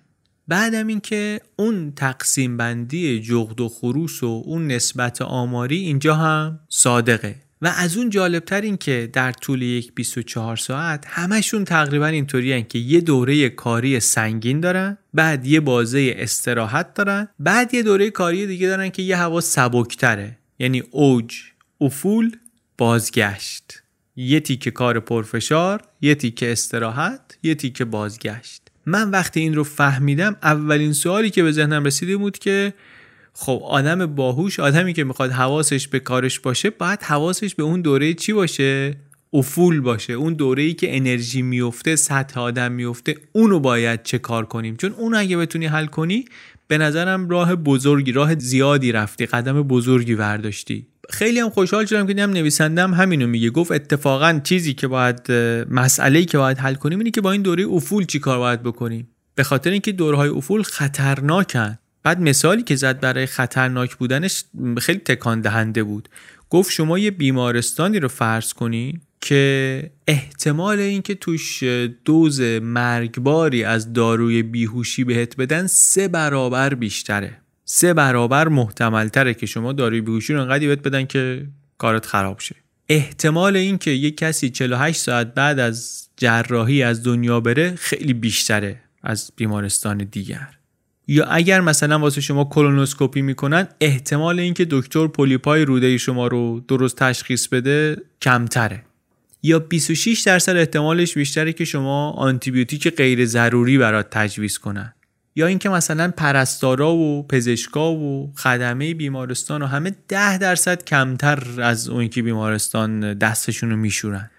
بعدم این که اون تقسیم بندی جغد و خروس و اون نسبت آماری اینجا هم صادقه، و از اون جالبتر این که در طول یک بیست و چهار ساعت همشون تقریبا اینطورین که یه دوره کاری سنگین دارن، بعد یه بازه استراحت دارن، بعد یه دوره کاری دیگه دارن که یه هوا سبکتره، یعنی اوج، افول، بازگشت، یه تیکه کار پرفشار، یه تیکه استراحت، یه تیکه بازگشت. من وقتی این رو فهمیدم اولین سوالی که به ذهنم رسیده بود که خب آدم باهوش، آدمی که میخواد حواسش به کارش باشه، باید حواسش به اون دوره چی باشه؟ افول باشه. اون دوره‌ای که انرژی میفته، سطح آدم میفته، اونو باید چه کار کنیم؟ چون اون اگه بتونی حل کنی به نظرم راه بزرگی، راه زیادی رفتی، قدم بزرگی برداشتی. خیلی هم خوشحال شدم که دیدم نویسندم همینو میگه. گفت اتفاقاً چیزی که باید، مسئله‌ای که باید حل کنیم اینه که با این دوره افول چی کار باید بکنیم، به خاطر اینکه دورهای افول خطرناکن. بعد مثالی که زد برای خطرناک بودنش خیلی تکان دهنده بود. گفت شما یه بیمارستانی رو فرض کنی که احتمال اینکه توش دوز مرگباری از داروی بیهوشی بهت بدن سه برابر بیشتره. سه برابر محتمل‌تره که شما داروی بیهوشی رو انقدر بهت بدن که کارت خراب شه. احتمال اینکه یک کسی چهل و هشت ساعت بعد از جراحی از دنیا بره خیلی بیشتره از بیمارستان دیگر. یا اگر مثلا واسه شما کولونوسکوپی میکنن، احتمال اینکه دکتر پولیپای روده شما رو درست تشخیص بده کمتره. یا بیست و شش درصد احتمالش بیشتره که شما آنتیبیوتیک غیر ضروری برات تجویز کنن. یا اینکه مثلا پرستارا و پزشکا و خدمه بیمارستان و همه ده درصد کمتر از اون که بیمارستان دستشون رو میشورن.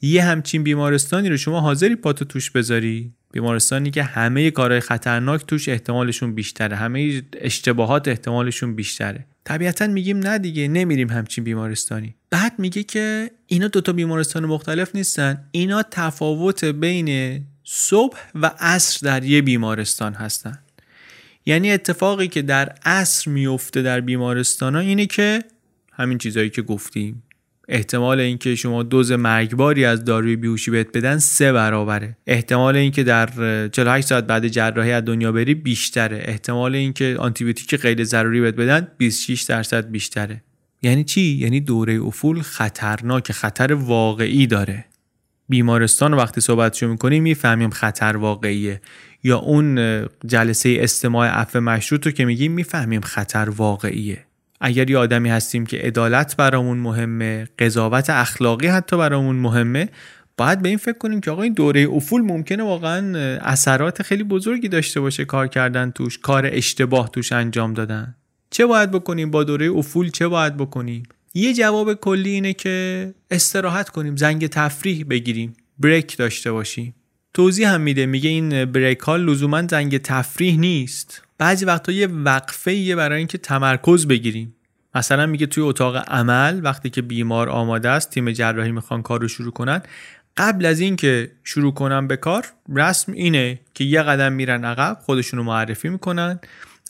یه همچین بیمارستانی رو شما حاضری پاتو توش بذاری؟ بیمارستانی که همه کارهای خطرناک توش احتمالشون بیشتره، همه اشتباهات احتمالشون بیشتره. طبیعتاً میگیم نه دیگه، نمیریم همچین بیمارستانی. بعد میگه که اینا دوتا بیمارستان مختلف نیستن، اینا تفاوت بین صبح و عصر در یه بیمارستان هستن. یعنی اتفاقی که در عصر میفته در بیمارستان ها اینه که همین چیزایی که گفتیم، احتمال اینکه شما دوز مرگباری از داروی بیهوشی بهت بدن سه برابره. احتمال اینکه در چهل و هشت ساعت بعد جراحی از دنیا بری بیشتره. احتمال اینکه آنتی بیوتیک غیر ضروری بهت بدن بیست و شش درصد بیشتره. یعنی چی؟ یعنی دوره افول خطرناک، خطر واقعی داره. بیمارستان وقتی صحبتشو میکنیم میفهمیم خطر واقعیه، یا اون جلسه استماع عفو مشروط رو که میگیم میفهمیم خطر واقعیه. اگر یه آدمی هستیم که عدالت برامون مهمه، قضاوت اخلاقی حتی برامون مهمه، باید به این فکر کنیم که آقا این دوره افول ممکنه واقعا اثرات خیلی بزرگی داشته باشه، کار کردن توش، کار اشتباه توش انجام دادن. چه باید بکنیم با دوره افول؟ چه باید بکنیم؟ یه جواب کلی اینه که استراحت کنیم، زنگ تفریح بگیریم، بریک داشته باشیم. توضیح هم میده، میگه این بریک ها لزوما زنگ تفریح نیست، بعضی وقتا یه وقفه‌ایه برای اینکه تمرکز بگیریم. مثلا میگه توی اتاق عمل وقتی که بیمار آماده است، تیم جراحی میخوان کار رو شروع کنن، قبل از این که شروع کنن به کار، رسم اینه که یه قدم میرن عقب، خودشونو معرفی میکنن،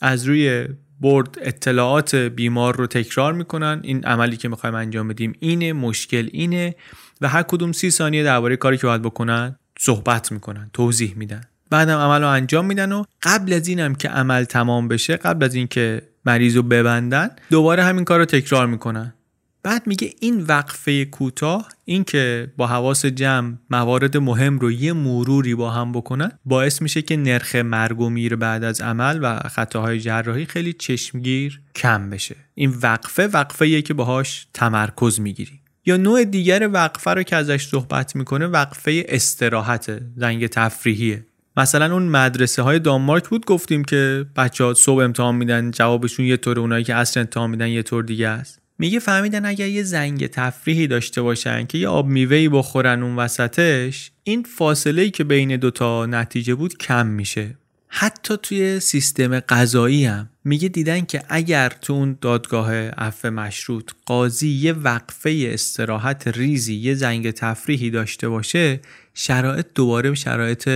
از روی بورد اطلاعات بیمار رو تکرار میکنن، این عملی که میخوایم انجام بدیم اینه، مشکل اینه، و هر کدوم سی ثانیه درباره کاری که باید بکنن صحبت میکنن، توضیح میدن، بعدم عمل رو انجام میدن. و قبل از اینم که عمل تمام بشه، قبل از این که مریض رو ببندن، دوباره همین کار رو تکرار میکنن. بعد میگه این وقفه کوتاه، این که با حواس جمع موارد مهم رو یه مروری با هم بکنن، باعث میشه که نرخ مرگ و میر بعد از عمل و خطاهای جراحی خیلی چشمگیر کم بشه. این وقفه وقفه‌ایه که باهاش تمرکز میگیری. یا نوع دیگر وقفه رو که ازش صحبت میکنه، وقفه استراحته، زنگ تفریحیه. مثلا اون مدرسه های دانمارک بود، گفتیم که بچه‌ها صبح امتحان میدن، جوابشون یه طوره، اونایی که عصر امتحان میدن یه طور دیگه است. میگه فهمیدن اگر یه زنگ تفریحی داشته باشن که یه آب میوه‌ای بخورن اون وسطش، این فاصله‌ای که بین دوتا نتیجه بود کم میشه. حتی توی سیستم قضایی هم میگه دیدن که اگر تو اون دادگاه عفو مشروط قاضی یه وقفه استراحت ریزی، یه زنگ تفریحی داشته باشه، شرایط دوباره شرایط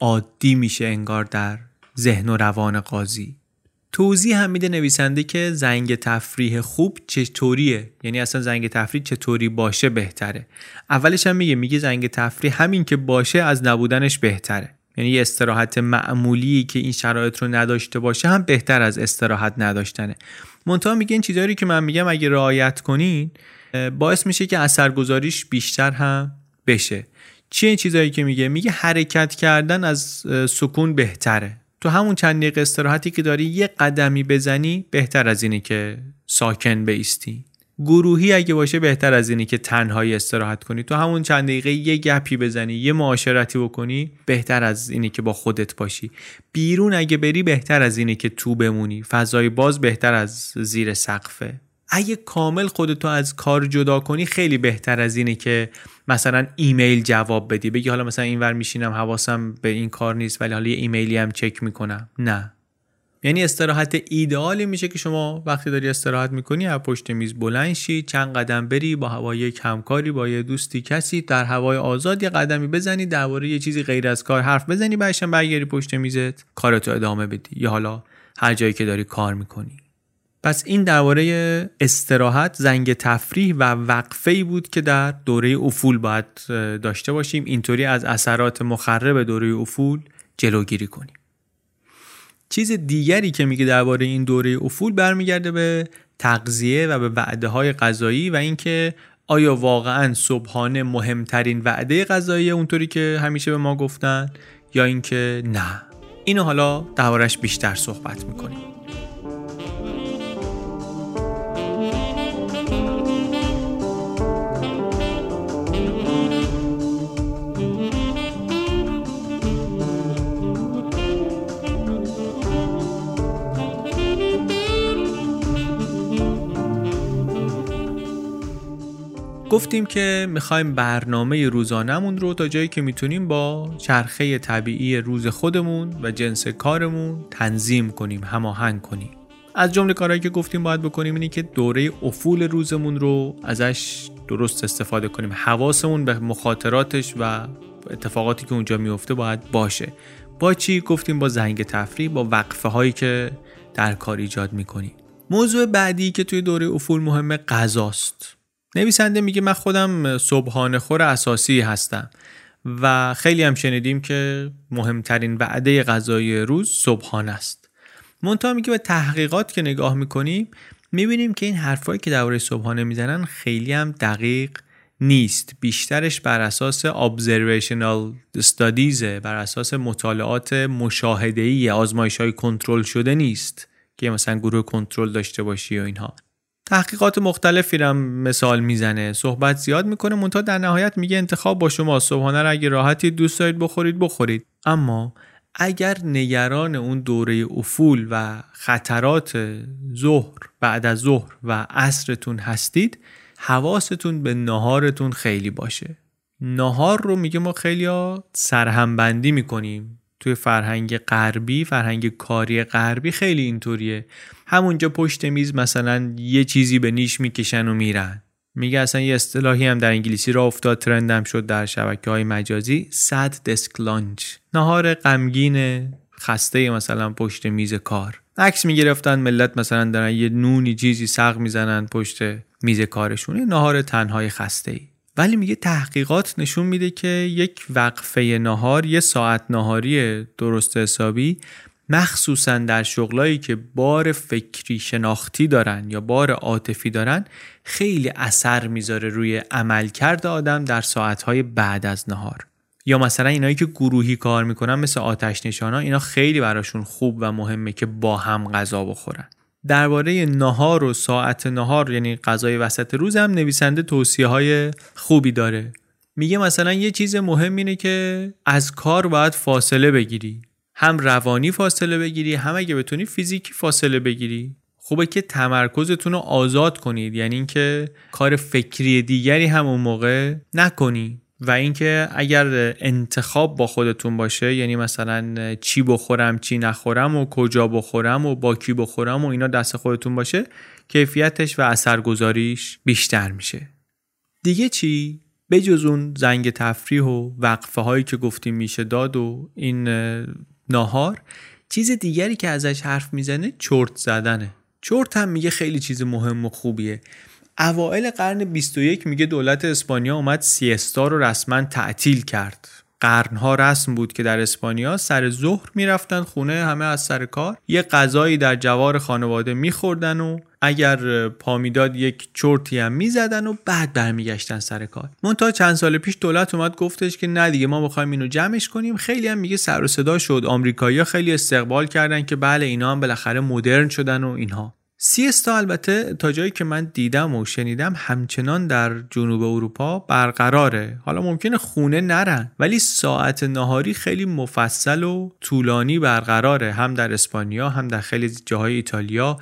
عادی میشه انگار در ذهن و روان قاضی. توضیح هم میده نویسنده که زنگ تفریح خوب چطوریه، یعنی اصلا زنگ تفریح چطوری باشه بهتره. اولش هم میگه میگه زنگ تفریح همین که باشه از نبودنش بهتره، یعنی یه استراحت معمولی که این شرایط رو نداشته باشه هم بهتر از استراحت نداشتنه. منتها میگه این چیزایی که من میگم اگه رعایت کنین باعث میشه که اثرگذاریش بیشتر هم بشه. چی این چیزایی که میگه؟ میگه حرکت کردن از سکون بهتره. تو همون چند دقیقه استراحتی که داری یه قدمی بزنی بهتر از اینه که ساکن بایستی. گروهی اگه باشه بهتر از اینه که تنهایی استراحت کنی. تو همون چند دقیقه یه گپی بزنی، یه معاشرتی بکنی، بهتر از اینه که با خودت باشی. بیرون اگه بری بهتر از اینه که تو بمونی. فضای باز بهتر از زیر سقفه. اگه کامل خودتو از کار جدا کنی خیلی بهتر از اینه که مثلا ایمیل جواب بدی، بگی حالا مثلا اینور میشینم حواسم به این کار نیست ولی حالا یه ایمیلی هم چک میکنم. نه، یعنی استراحت ایدئالی میشه که شما وقتی داری استراحت میکنی از پشت میز بلند شی، چند قدم بری، با هوای یک همکاری، با یه دوستی، کسی در هوای آزاد یه قدمی بزنی، درباره یه چیزی غیر از کار حرف بزنی، بعدش برگردی پشت میزت کارتو ادامه بدی، یا حالا هر جایی که داری کار میکنی. پس این درباره استراحت، زنگ تفریح و وقفه‌ای بود که در دوره افول باید داشته باشیم، اینطوری از اثرات مخرب دوره افول جلوگیری کنیم. چیز دیگری که میگه درباره این دوره افول برمیگرده به تغذیه و به وعده‌های غذایی و اینکه آیا واقعاً صبحانه مهمترین وعده غذایی اونطوری که همیشه به ما گفتن یا اینکه نه. اینو حالا دربارش بیشتر صحبت می‌کنیم. گفتیم که میخوایم برنامه روزانمون رو تا جایی که میتونیم با چرخه طبیعی روز خودمون و جنس کارمون تنظیم کنیم، هماهنگ کنیم. از جمله کارهایی که گفتیم باید بکنیم اینه که دوره افول روزمون رو ازش درست استفاده کنیم. حواسمون به مخاطراتش و اتفاقاتی که اونجا میفته باید باشه. با چی؟ گفتیم با زنگ تفریح، با وقفه هایی که در کار ایجاد میکنیم. موضوع بعدی که توی دوره افول مهمه غذاست. نویسنده میگه من خودم صبحانه خور اساسی هستم و خیلی هم شنیدیم که مهمترین وعده غذایی روز صبحانه است. منتها میگه به تحقیقات که نگاه میکنیم میبینیم که این حرفایی که درباره صبحانه میزنن خیلی هم دقیق نیست. بیشترش بر اساس observational studies، بر اساس مطالعات مشاهده‌ای، آزمایش‌های کنترل شده نیست که مثلا گروه کنترل داشته باشی و اینها. تحقیقات مختلفی را مثال میزنه، صحبت زیاد میکنه، منتها در نهایت میگه انتخاب با شما، صبحانه را اگه راحتی دوست دارید بخورید بخورید، اما اگر نگران اون دوره افول و خطرات ظهر بعد از ظهر و عصرتون هستید، حواستون به نهارتون خیلی باشه. نهار رو میگه ما خیلی ها سرهمبندی میکنیم، توی فرهنگ غربی، فرهنگ کاری غربی خیلی اینطوریه، همونجا پشت میز مثلا یه چیزی به نیش میکشن و میرن. میگه اصلا یه اصطلاحی هم در انگلیسی را افتاد، ترندم شد در شبکه‌های مجازی، سد دسک لانچ، نهار غمگین خسته مثلا پشت میز کار. عکس میگرفتن ملت مثلا دارن یه نونی چیزی سق میزنن پشت میز کارشونه، نهار تنهای خسته‌ای. ولی میگه تحقیقات نشون میده که یک وقفه نهار، یه ساعت نهاری درست حسابی، مخصوصا در شغلایی که بار فکری شناختی دارن یا بار عاطفی دارن، خیلی اثر میذاره روی عملکرد آدم در ساعتهای بعد از نهار. یا مثلا اینایی که گروهی کار میکنن مثل آتش نشانا، اینا خیلی براشون خوب و مهمه که با هم غذا بخورن. درباره نهار و ساعت نهار یعنی غذای وسط روز هم نویسنده توصیه‌های خوبی داره. میگه مثلا یه چیز مهم اینه که از کار باید فاصله بگیری، هم روانی فاصله بگیری، هم اگه بتونی فیزیکی فاصله بگیری. خوبه که تمرکزتون رو آزاد کنید، یعنی اینکه کار فکری دیگری هم اون موقع نکنی. و اینکه اگر انتخاب با خودتون باشه، یعنی مثلا چی بخورم چی نخورم و کجا بخورم و با کی بخورم و اینا دست خودتون باشه، کیفیتش و اثرگذاریش بیشتر میشه. دیگه چی؟ بجز اون زنگ تفریح و وقفه هایی که گفتیم میشه داد و این ناهار، چیز دیگری که ازش حرف میزنه چرت زدنه. چرت هم میگه خیلی چیز مهم و خوبیه. اوائل قرن بیست و یک میگه دولت اسپانیا اومد سیستا رو رسما تعطیل کرد. قرنها رسم بود که در اسپانیا سر ظهر میرفتن خونه همه از سر کار، یه غذایی در جوار خانواده میخوردن و اگر پا میداد یک چرتی هم میزدن و بعد برمیگشتن سر کار. منتها چند سال پیش دولت اومد گفتش که نه دیگه، ما میخوایم اینو جمعش کنیم. خیلی هم میگه سر و صدا شد، آمریکایی‌ها خیلی استقبال کردن که بله اینا هم بالاخره مدرن شدن و اینها. سیستا البته تا جایی که من دیدم و شنیدم همچنان در جنوب اروپا برقراره. حالا ممکنه خونه نرن، ولی ساعت نهاری خیلی مفصل و طولانی برقراره، هم در اسپانیا هم در خیلی جاهای ایتالیا.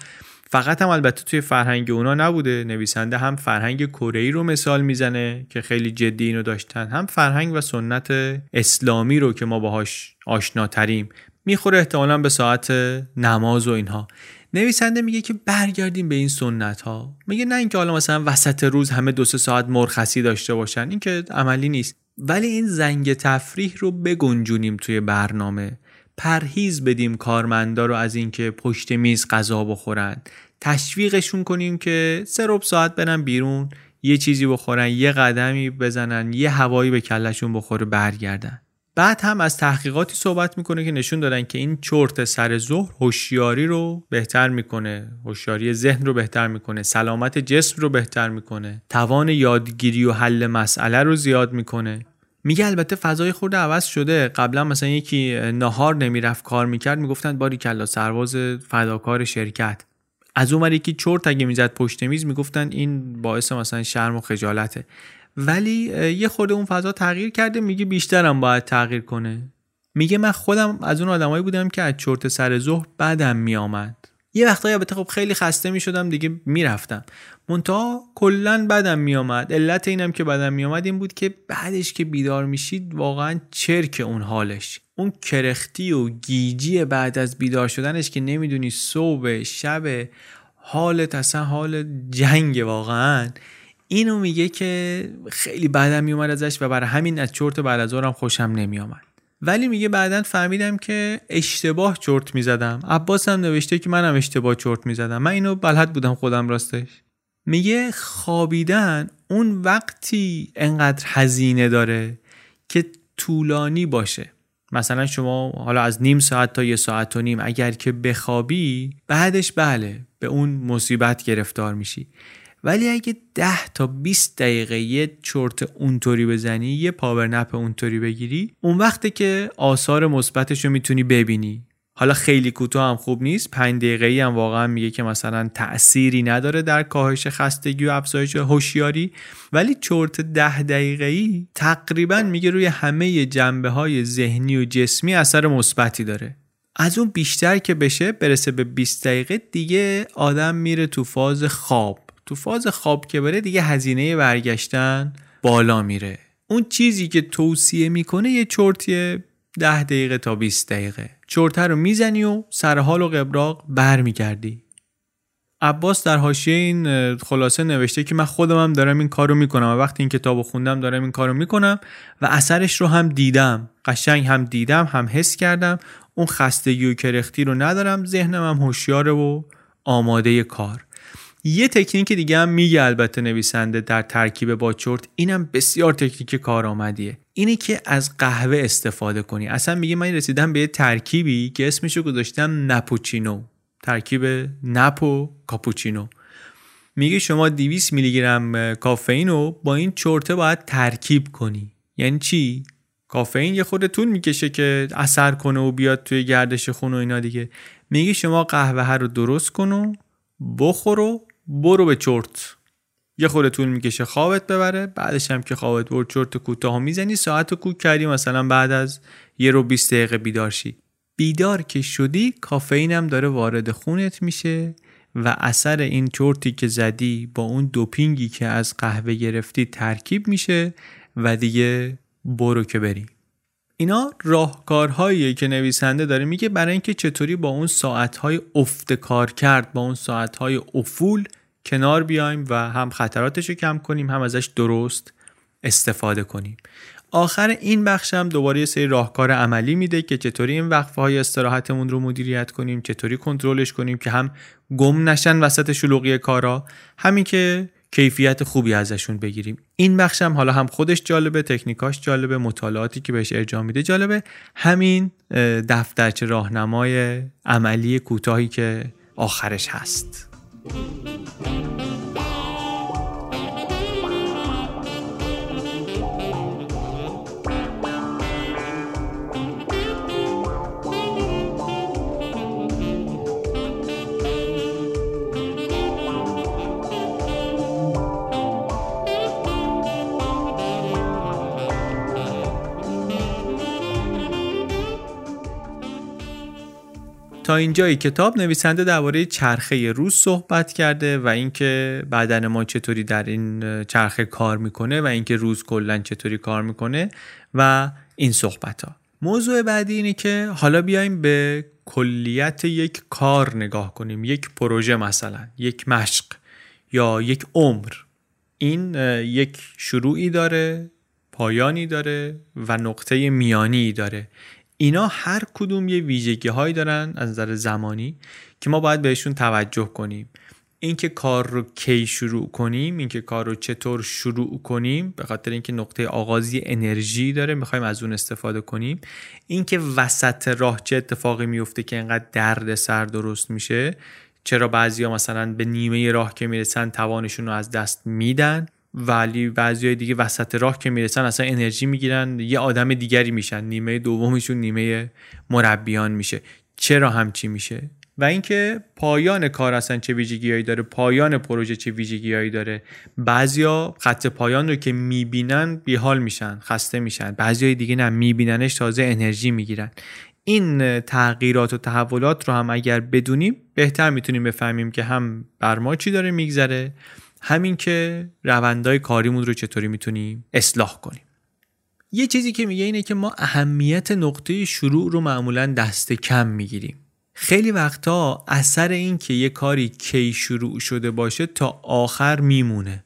فقط هم البته توی فرهنگ اونا نبوده، نویسنده هم فرهنگ کره‌ای رو مثال میزنه که خیلی جدی اینو داشتن، هم فرهنگ و سنت اسلامی رو که ما باهاش آشناتریم، میخوره احتمالاً به ساعت نماز و اینها. نویسنده میگه که برگردیم به این سنت ها. میگه نه اینکه حالا مثلا وسط روز همه دو سه ساعت مرخصی داشته باشن، این که عملی نیست، ولی این زنگ تفریح رو بگنجونیم توی برنامه، پرهیز بدیم کارمندا رو از اینکه پشت میز غذا بخورن، تشویقشون کنیم که سه ربع ساعت برن بیرون یه چیزی بخورن، یه قدمی بزنن، یه هوایی به کلشون بخوره برگردن. بعد هم از تحقیقاتی صحبت میکنه که نشون دادن که این چرت سر ظهر هوشیاری رو بهتر میکنه، هوشیاری ذهن رو بهتر میکنه، سلامت جسم رو بهتر میکنه، توان یادگیری و حل مسئله رو زیاد میکنه. میگه البته فضای خورده عوض شده، قبلا مثلا یکی نهار نمیرفت کار میکرد، میگفتن باریکلا سرباز فداکار شرکت. از اون ور یکی چرت اگه میزد پشت میز میگفتن این باعث مثلا شرم و خجالته. ولی یه خورده اون فضا تغییر کرده، میگه بیشترم باید تغییر کنه. میگه من خودم از اون آدمایی بودم که از چرت سر ظهر بعدم میامد، یه وقتایی البته خب خیلی خسته میشدم دیگه میرفتم، منتها کلا بعدم میامد. علت اینم که بعدم میامد این بود که بعدش که بیدار میشید واقعا چرک اون حالش، اون کرختی و گیجی بعد از بیدار شدنش که نمیدونی صبح شب، حالت اصلا حال جنگ واقعا. اینو میگه که خیلی بعدم میومد ازش و برای همین از چرت بعد از ظهرم خوشم نمیامد. ولی میگه بعدن فهمیدم که اشتباه چرت میزدم. عباس هم نوشته که منم اشتباه چرت میزدم، من اینو بلد بودم خودم راستش. میگه خوابیدن اون وقتی انقدر هزینه داره که طولانی باشه. مثلا شما حالا از نیم ساعت تا یه ساعت و نیم اگر که بخوابی، بعدش بله به اون مصیبت گرفتار میشی. ولی اگه ده تا بیست دقیقه یه چرت اونطوری بزنی، یه پاورنپ اونطوری بگیری، اون وقته که آثار مثبتش رو میتونی ببینی. حالا خیلی کوتاه هم خوب نیست، پنج دقیقه‌ای هم واقعا میگه که مثلا تأثیری نداره در کاهش خستگی و افزایش هوشیاری، ولی چرت ده دقیقه‌ای تقریبا میگه روی همه جنبه‌های ذهنی و جسمی اثر مثبتی داره. از اون بیشتر که بشه برسه به بیست دقیقه دیگه آدم میره تو فاز خواب. تو فاز خواب که بره دیگه هزینه برگشتن بالا میره. اون چیزی که توصیه میکنه یه چرتیه ده دقیقه تا بیست دقیقه. چرته رو میزنی و سرحال و قبراق بر میگردی. عباس در حاشیه این خلاصه نوشته که من خودم هم دارم این کارو میکنم و وقتی این کتابو خوندم دارم این کارو میکنم و اثرش رو هم دیدم، قشنگ هم دیدم هم حس کردم، اون خستگی و کرختی رو ندارم، ذهنم هم هوشیاره و آماده کار. یه تکنیک دیگه هم میگه البته نویسنده در ترکیب با چرت، اینم بسیار تکنیک کارآمدیه، اینه که از قهوه استفاده کنی. اصلا میگه من رسیدم به یه ترکیبی که اسمشو گذاشتم نپوچینو، ترکیب نپو کاپوچینو. میگه شما دویست میلی گرم کافئین رو با این چرته باید ترکیب کنی. یعنی چی؟ کافئین یه خورده طول میکشه که اثر کنه و بیاد توی گردش خون و اینا دیگه. میگه شما قهوه رو درست کنو بخور و برو به چرت. یه خورده طول میکشه خوابت ببره، بعدش هم که خوابت برد چرت کوتاه میزنی، ساعت کوک کردی، مثلا بعد از یه رو بیست دقیقه بیدار شی. بیدار که شدی کافئین هم داره وارد خونت میشه و اثر این چرتی که زدی با اون دوپینگی که از قهوه گرفتی ترکیب میشه و دیگه برو که بری. اینا راهکارهاییه که نویسنده داره میگه برای اینکه چطوری با اون ساعتهای افت کار کرد، با اون ساعتهای افول کنار بیایم و هم خطراتش رو کم کنیم هم ازش درست استفاده کنیم. آخر این بخش هم دوباره یه سری راهکار عملی میده که چطوری این وقفه های استراحتمون رو مدیریت کنیم، چطوری کنترلش کنیم که هم گم نشن وسط شلوغی کارا، همین که کیفیت خوبی ازشون بگیریم. این بخش هم حالا هم خودش جالبه، تکنیکاش جالبه، مطالعاتی که بهش ارجاع میده جالبه، همین دفترچه راهنمای عملی کوتاهی که آخرش هست. تا اینجای کتاب نویسنده درباره چرخه روز صحبت کرده و اینکه بدن ما چطوری در این چرخه کار میکنه و اینکه روز کلا چطوری کار میکنه و این صحبت ها. موضوع بعدی اینه که حالا بیایم به کلیت یک کار نگاه کنیم، یک پروژه، مثلا یک مشق یا یک عمر. این یک شروعی داره، پایانی داره و نقطه میانی داره. اینا هر کدوم یه ویژگی هایی دارن از نظر زمانی که ما باید بهشون توجه کنیم. اینکه کار رو کی شروع کنیم، اینکه کار رو چطور شروع کنیم، به خاطر اینکه نقطه آغازی انرژی داره میخوایم از اون استفاده کنیم. اینکه وسط راه چه اتفاقی میفته که اینقدر درد سر درست میشه، چرا بعضیا مثلا به نیمه راه که میرسن توانشون رو از دست میدن ولی بعضیای دیگه وسط راه که میرسن اصلا انرژی میگیرن، یه آدم دیگری میشن، نیمه دومشون نیمه مربیان میشه، چرا همچی میشه؟ و اینکه پایان کار اصلا چه ویژگیایی داره، پایان پروژه چه ویژگیایی داره. بعضیا خط پایان رو که میبینن بیحال میشن، خسته میشن، بعضیای دیگه نه، میبیننش تازه انرژی میگیرن. این تغییرات و تحولات رو هم اگر بدونیم بهتر میتونیم بفهمیم که هم بر ما چی داره میگذره، همین که روندهای کاریمون رو چطوری میتونیم اصلاح کنیم. یه چیزی که میگه اینه که ما اهمیت نقطه شروع رو معمولاً دست کم میگیریم. خیلی وقتا اثر این که یه کاری کی شروع شده باشه تا آخر میمونه.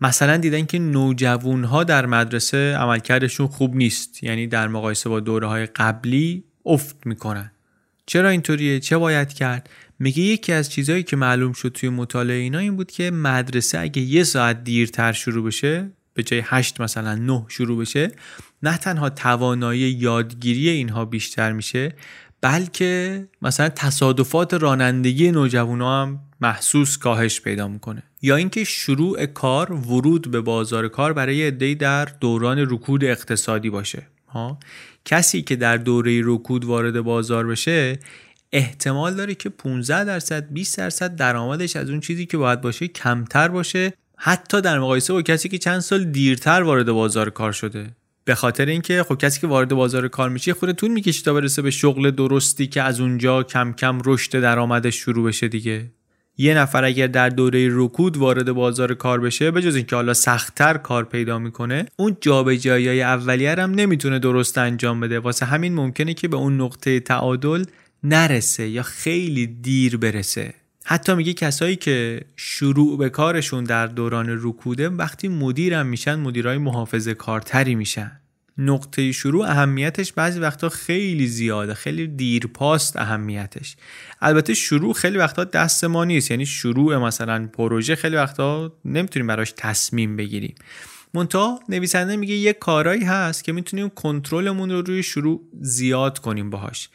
مثلا دیدن که نوجوانها در مدرسه عملکردشون خوب نیست، یعنی در مقایسه با دوره‌های قبلی افت میکنن. چرا اینطوریه؟ چه باید کرد؟ میگه یکی از چیزایی که معلوم شد توی مطالعه اینا این بود که مدرسه اگه یه ساعت دیرتر شروع بشه، به جای هشت مثلا نه شروع بشه، نه تنها توانایی یادگیری اینها بیشتر میشه، بلکه مثلا تصادفات رانندگی نوجوانا هم محسوس کاهش پیدا میکنه. یا اینکه شروع کار، ورود به بازار کار برای عده‌ای در دوران رکود اقتصادی باشه. ها، کسی که در دوره رکود وارد بازار بشه احتمال داره که پانزده درصد بیست درصد درآمدش از اون چیزی که باید باشه کمتر باشه، حتی در مقایسه با کسی که چند سال دیرتر وارد بازار کار شده. به خاطر اینکه خب کسی که وارد بازار کار میشه خودتون میکشه تا برسه به شغل درستی که از اونجا کم کم رشد درآمدش شروع بشه دیگه. یه نفر اگر در دوره رکود وارد بازار کار بشه، به جز اینکه حالا سخت‌تر کار پیدا میکنه، اون جابجایی‌های اولیه هم نمیتونه درست انجام بده، واسه همین ممکنه که به اون نقطه تعادل نرسه یا خیلی دیر برسه. حتی میگه کسایی که شروع به کارشون در دوران رکوده، وقتی مدیرم میشن مدیرای محافظه کارتری میشن. نقطه شروع اهمیتش بعضی وقتا خیلی زیاده، خیلی دیرپاست اهمیتش. البته شروع خیلی وقتا دست ما نیست، یعنی شروع مثلا پروژه خیلی وقتا نمیتونیم براش تصمیم بگیریم. منتها نویسنده میگه یه کارایی هست که میتونیم کنترلمون رو روی شروع زیاد کنیم باهاش.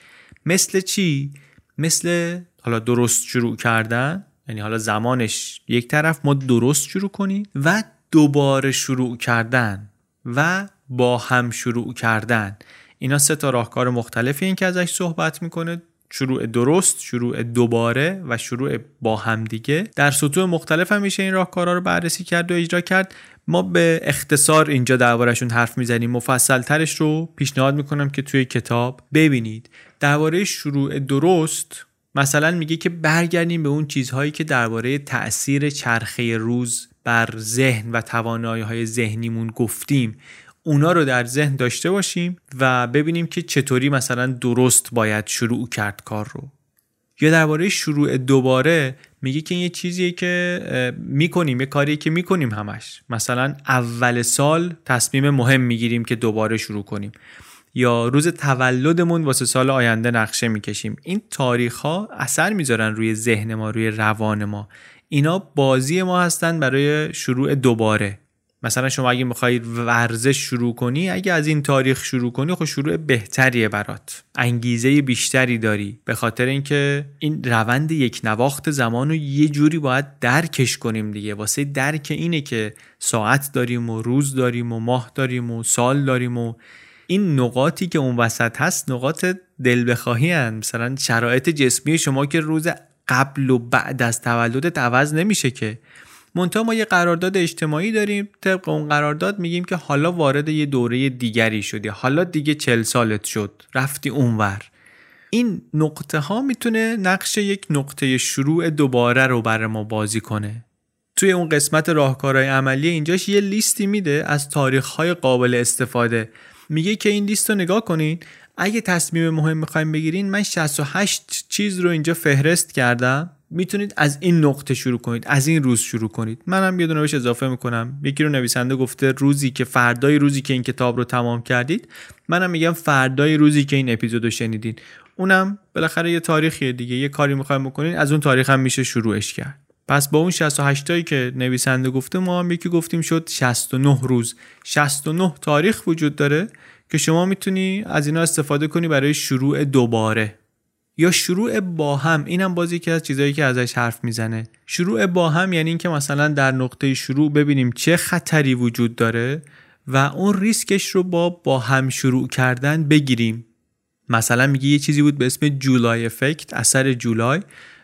مثل چی؟ مثل حالا درست شروع کردن، یعنی حالا زمانش یک طرف ما درست شروع کنیم، و دوباره شروع کردن و با هم شروع کردن. اینا سه تا راهکار مختلفی این که ازش صحبت میکنه: شروع درست، شروع دوباره و شروع با هم دیگه. در سطوح مختلف هم میشه این راهکارا رو بررسی کرد و اجرا کرد. ما به اختصار اینجا دربارهشون حرف میزنیم، مفصل ترش رو پیشنهاد میکنم که توی کتاب ببینید. درباره شروع درست مثلا میگه که برگردیم به اون چیزهایی که درباره تأثیر چرخه روز بر ذهن و توانایی‌های ذهنیمون گفتیم، اونا رو در ذهن داشته باشیم و ببینیم که چطوری مثلا درست باید شروع کرد کار رو. یا درباره شروع دوباره میگه که این یه چیزیه که میکنیم، یه کاریه که میکنیم همش. مثلا اول سال تصمیم مهم میگیریم که دوباره شروع کنیم، یا روز تولدمون واسه سال آینده نقشه میکشیم. این تاریخ‌ها اثر میذارن روی ذهن ما، روی روان ما. اینا بازی ما هستن برای شروع دوباره. مثلا شما اگه میخوایی ورزش شروع کنی، اگه از این تاریخ شروع کنی، خب شروع بهتریه برات، انگیزه بیشتری داری، به خاطر اینکه این روند یک نواخت زمان رو یه جوری باید درکش کنیم دیگه. واسه درک اینه که ساعت داریم و روز داریم و ماه داریم و سال داریم و این نقاطی که اون وسط هست نقاط دل بخواهی هن. مثلا شرایط جسمی شما که روز قبل و بعد از تولدت عوض نمیشه که. منتها ما یه قرارداد اجتماعی داریم، طبق اون قرارداد میگیم که حالا وارد یه دوره دیگری شدی، حالا دیگه چهل سالت شد، رفتی اونور. این نقطه ها میتونه نقش یک نقطه شروع دوباره رو بر ما بازی کنه. توی اون قسمت راهکارهای عملی اینجاش یه لیستی میده از تاریخ‌های قابل استفاده. میگه که این لیست رو نگاه کنین، اگه تصمیم مهم میخوایم بگیرین، من شصت و هشت چیز رو اینجا فهرست کردم، میتونید از این نقطه شروع کنید، از این روز شروع کنید. منم یه دونه بهش اضافه میکنم، یکی رو نویسنده گفته روزی که فردای روزی که این کتاب رو تمام کردید، منم میگم فردای روزی که این اپیزودو شنیدین. اونم بالاخره یه تاریخیه دیگه، یه کاری میخوایم بکنین از اون تاریخ هم میشه شروعش کرد. پس با اون شصت و هشت تایی که نویسنده گفته، ما هم یکی گفتیم شد شصت و نه روز. شصت و نه تاریخ وجود داره که شما میتونی از اینا استفاده کنی برای شروع دوباره. یا شروع با هم، اینم باز یکی از چیزایی که ازش حرف میزنه. شروع با هم یعنی این که مثلا در نقطه شروع ببینیم چه خطری وجود داره و اون ریسکش رو با با هم شروع کردن بگیریم. مثلا میگه یه چیزی بود به اسم جولای افکت، اثر جولای.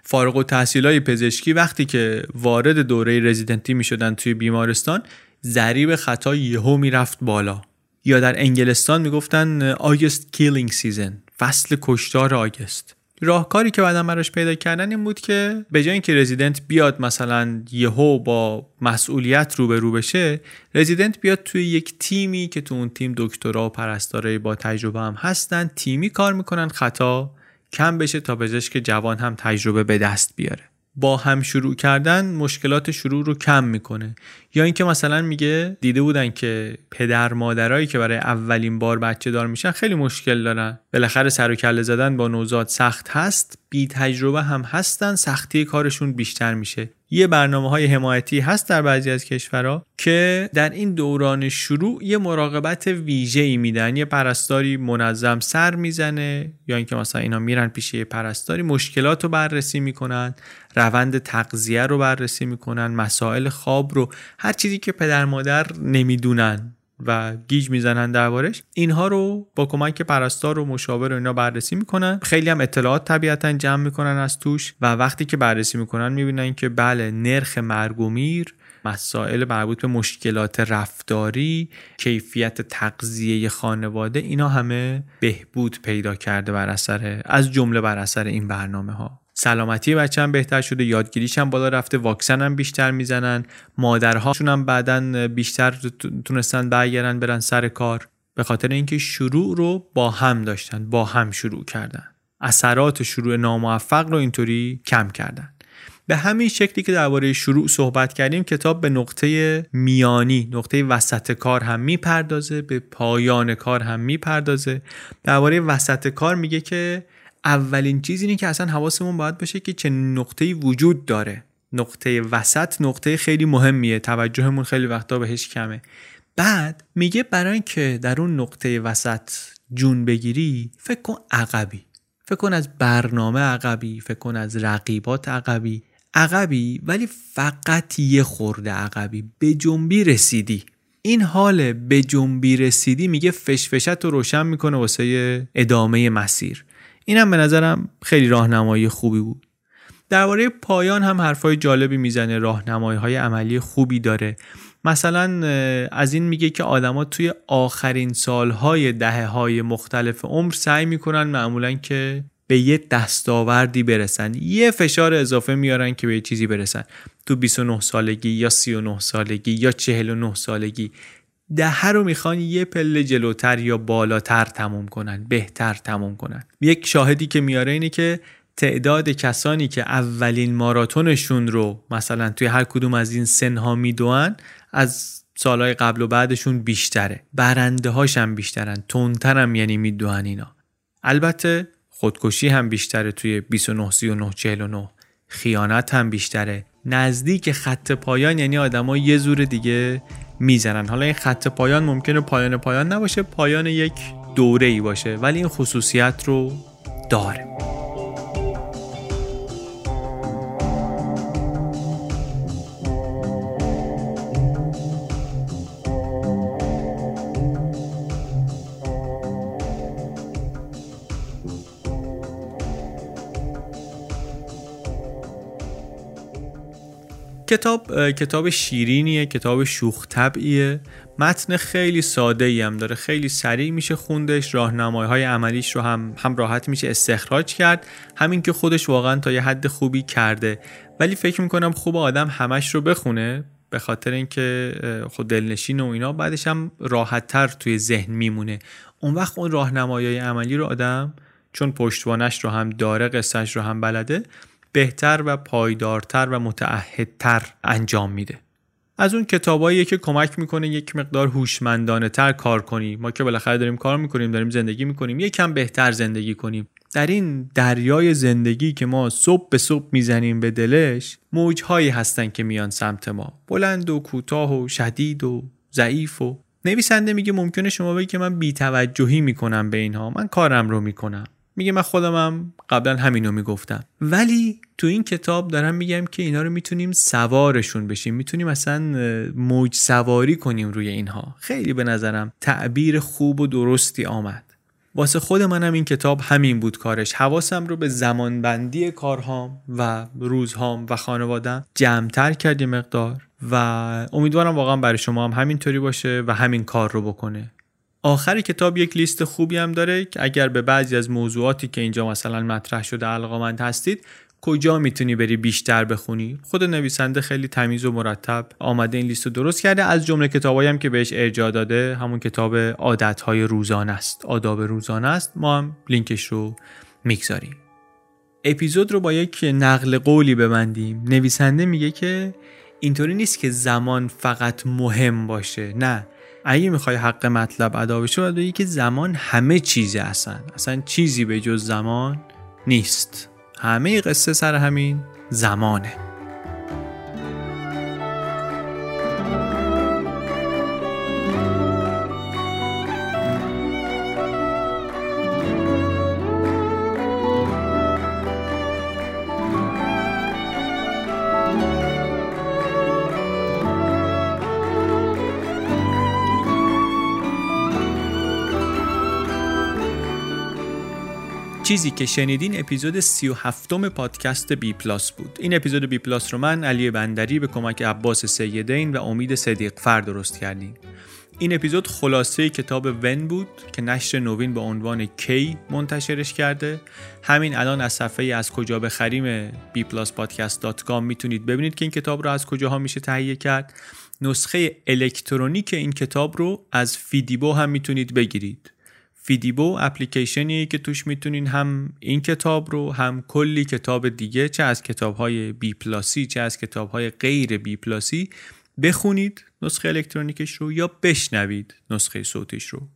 فارغ التحصیلای پزشکی وقتی که وارد دوره رزیدنتی میشدن توی بیمارستان، ضریب خطا یهو میرفت بالا. یا در انگلستان میگفتن آگست کیلینگ سیزن، فصل کشتار آگست. راهکاری که بعداً براش پیدا کردن این بود که به جای اینکه رزیدنت بیاد مثلا یهو با مسئولیت روبرو بشه، رزیدنت بیاد توی یک تیمی که تو اون تیم دکترا و پرستارای با تجربه هم هستن، تیمی کار میکنن، خطا کم بشه تا پزشک جوان هم تجربه به دست بیاره. با هم شروع کردن مشکلات شروع رو کم میکنه. یا اینکه مثلا میگه دیده بودن که پدر مادرایی که برای اولین بار بچه دار میشن خیلی مشکل دارن، بالاخره سر و کله زدن با نوزاد سخت هست، بی تجربه هم هستن، سختی کارشون بیشتر میشه. یه برنامه‌های حمایتی هست در بعضی از کشورها که در این دوران شروع یه مراقبت ویژه‌ای میدن، یه پرستاری منظم سر میزنه، یا اینکه مثلا اینا میرن پیش یه پرستاری، مشکلات رو بررسی میکنن، روند تغذیه رو بررسی میکنن، مسائل خواب رو، هر چیزی که پدر مادر نمیدونن. و گیج میزنن دربارش، اینها رو با کمک پرستار و مشاور و اینا بررسی میکنن. خیلی هم اطلاعات طبیعتاً جمع میکنن از توش و وقتی که بررسی میکنن میبینن که بله، نرخ مرگ و میر، مسائل مربوط به مشکلات رفتاری، کیفیت تغذیه خانواده، اینا همه بهبود پیدا کرده بر اثر، از جمله بر اثر این برنامه ها. سلامتی بچه هم بهتر شده، یادگیریش هم بالا رفته، واکسن هم بیشتر میزنن، مادرهاشون هم بعدن بیشتر تونستن برگردن برن سر کار، به خاطر اینکه شروع رو با هم داشتن، با هم شروع کردن. اثرات شروع ناموفق رو اینطوری کم کردن. به همین شکلی که درباره شروع صحبت کردیم، کتاب به نقطه میانی، نقطه وسط کار هم میپردازه، به پایان کار هم میپردازه. درباره وسط کار میگه که اولین چیز اینه که اصلا حواسمون باید باشه که چه نقطه‌ای وجود داره. نقطه وسط نقطه خیلی مهمیه، توجهمون خیلی وقتا بهش کمه. بعد میگه برای اینکه در اون نقطه وسط جون بگیری، فکر کن عقبی، فکر کن از برنامه عقبی، فکر کن از رقیبات عقبی، عقبی ولی فقط یه خورده عقبی، به جنبی رسیدی. این حال به جنبی رسیدی میگه فشفشت رو روشن میکنه واسه ادامه مسیر. اینم به نظرم خیلی راهنمایی خوبی بود. درباره پایان هم حرفای جالبی میزنه، راهنمایی‌های عملی خوبی داره. مثلا از این میگه که آدما توی آخرین سالهای دهه‌های مختلف عمر سعی میکنن معمولاً که به یه دستاوردی برسن، یه فشار اضافه میارن که به یه چیزی برسن. تو بیست و نه سالگی یا سی و نه سالگی یا چهل و نه سالگی دهه رو میخوان یه پله جلوتر یا بالاتر تموم کنن، بهتر تموم کنن. یک شاهدی که میاره اینه که تعداد کسانی که اولین ماراتونشون رو مثلا توی هر کدوم از این سنها میدوئن، از سالهای قبل و بعدشون بیشتره، برنده هاش هم بیشترن، تندتر هم یعنی میدوئن اینا. البته خودکشی هم بیشتره توی بیست و نه، سی و نه، چهل و نه، خیانت هم بیشتره. نزدیک خط پایان یعنی آدما یه زور دیگه میزنن. حالا این خط پایان ممکنه پایان پایان نباشه، پایان یک دوره ای باشه، ولی این خصوصیت رو داره. کتاب کتاب شیرینیه، کتاب شوخ طبعیه، متن خیلی ساده‌ای هم داره، خیلی سریع میشه خوندش، راهنمایی‌های عملیش رو هم هم راحت میشه استخراج کرد. همین که خودش واقعا تا یه حد خوبی کرده، ولی فکر میکنم خوب آدم همش رو بخونه، به خاطر اینکه خود دلنشین و اینا بعدش هم راحت‌تر توی ذهن میمونه. اون وقت اون راهنمایی‌های عملی رو آدم، چون پشتوانش رو هم داره، قصه‌اش رو هم بلده، بهتر و پایدارتر و متعهدتر انجام میده. از اون کتاباییه که کمک میکنه یک مقدار هوشمندانه تر کار کنیم. ما که بالاخره داریم کار میکنیم، داریم زندگی میکنیم، یکم بهتر زندگی کنیم. در این دریای زندگی که ما صبح به صبح میزنیم به دلش، موجهایی هستن که میان سمت ما، بلند و کوتاه و شدید و ضعیف. و نویسنده میگه ممکنه شما بگی که من بی‌توجهی میکنم به اینها، من کارم رو میکنم. میگه من خودم هم قبلا همینو میگفتم، ولی تو این کتاب دارم میگم که اینا رو میتونیم سوارشون بشیم، میتونیم اصلا موج سواری کنیم روی اینها. خیلی به نظرم تعبیر خوب و درستی آمد. واسه خود منم این کتاب همین بود کارش، حواسم رو به زمانبندی کارهام و روزهام و خانواده‌ام جمع‌تر کرد یه مقدار، و امیدوارم واقعا برای شما هم همینطوری باشه و همین کار رو بکنه. آخر کتاب یک لیست خوبی هم داره که اگر به بعضی از موضوعاتی که اینجا مثلا مطرح شده علاقه‌مند هستید، کجا میتونی بری بیشتر بخونی. خود نویسنده خیلی تمیز و مرتب آمده این لیست رو درست کرده. از جمله کتابایی هم که بهش ارجاع داده، همون کتاب عادت‌های روزانه است، آداب روزانه است، ما هم لینکش رو میگذاریم. اپیزود رو با یک نقل قولی ببندیم. نویسنده میگه که اینطوری نیست که زمان فقط مهم باشه، نه، اگه میخوای حق مطلب ادا بشه باید بگی که زمان همه چیزه، اصلا اصلا چیزی به جز زمان نیست، همه قصه سر همین زمانه. چیزی که شنیدین اپیزود سی و هفتم پادکست بی پلاس بود. این اپیزود بی پلاس رو من علی بندری به کمک عباس سیدین و امید صدیق فرد درست کردیم. این اپیزود خلاصه کتاب ون بود که نشر نوین با عنوان کی منتشرش کرده. همین الان از صفحه از کجا بخریم بی پلاس پادکست دات کام میتونید ببینید که این کتاب رو از کجاها میشه تهیه کرد. نسخه الکترونیک این کتاب رو از فیدیبو هم میتونید بگیرید. فیدیبو اپلیکیشنیه که توش میتونین هم این کتاب رو هم کلی کتاب دیگه، چه از کتاب‌های بی پلاسی چه از کتاب‌های غیر بی پلاسی، بخونید نسخه الکترونیکش رو یا بشنوید نسخه صوتیش رو.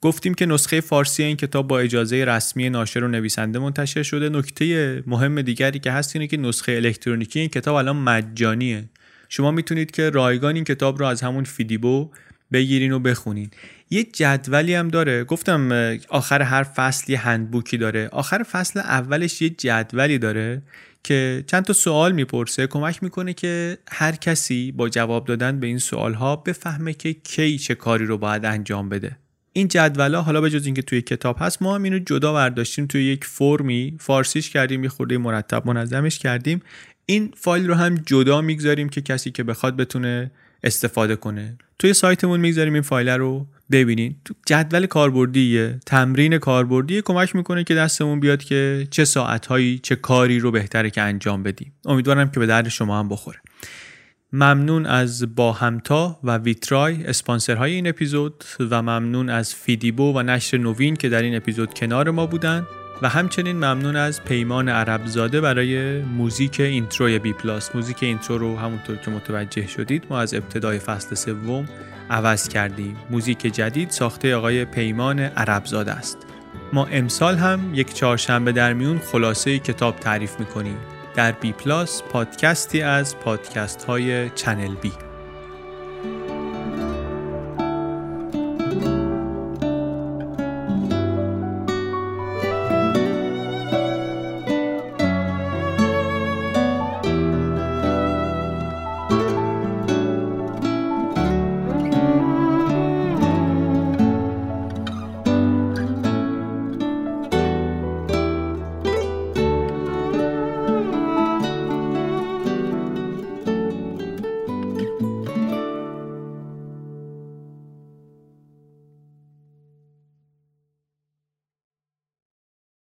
گفتیم که نسخه فارسی این کتاب با اجازه رسمی ناشر و نویسنده منتشر شده. نکته مهم دیگری که هست اینه که نسخه الکترونیکی این کتاب الان مجانیه. شما میتونید که رایگان این کتاب رو از همون فیدیبو بگیرین و بخونین. یه جدولی هم داره. گفتم آخر هر فصل یه هندبوکی داره. آخر فصل اولش یه جدولی داره که چند تا سوال میپرسه، کمک میکنه که هر کسی با جواب دادن به این سوالها بفهمه که کی چه کاری رو باید انجام بده. این جدولا حالا به جز اینکه توی کتاب هست، ما هم اینو جدا برداشتیم توی یک فرمی فارسیش کردیم، یه خورده مرتب منظمش کردیم. این فایل رو هم جدا میگذاریم که کسی که بخواد بتونه استفاده کنه. توی سایتمون میگذاریم این فایل رو ببینین. جدول کاربردیه، تمرین کاربردیه، کمک میکنه که دستمون بیاد که چه ساعتهایی چه کاری رو بهتره که انجام بدیم. امیدوارم که به درد شما هم بخوره. ممنون از با همتا و ویترای اسپانسرهای این اپیزود و ممنون از فیدیبو و نشر نوین که در این اپیزود کنار ما بودن و همچنین ممنون از پیمان عربزاده برای موزیک اینتروی بی پلاس. موزیک اینترو رو همونطور که متوجه شدید ما از ابتدای فصل سوم عوض کردیم. موزیک جدید ساخته آقای پیمان عربزاده است. ما امسال هم یک چهارشنبه در میون خلاصه کتاب تعریف میکنیم در بی پلاس، پادکستی از پادکست های چنل بی.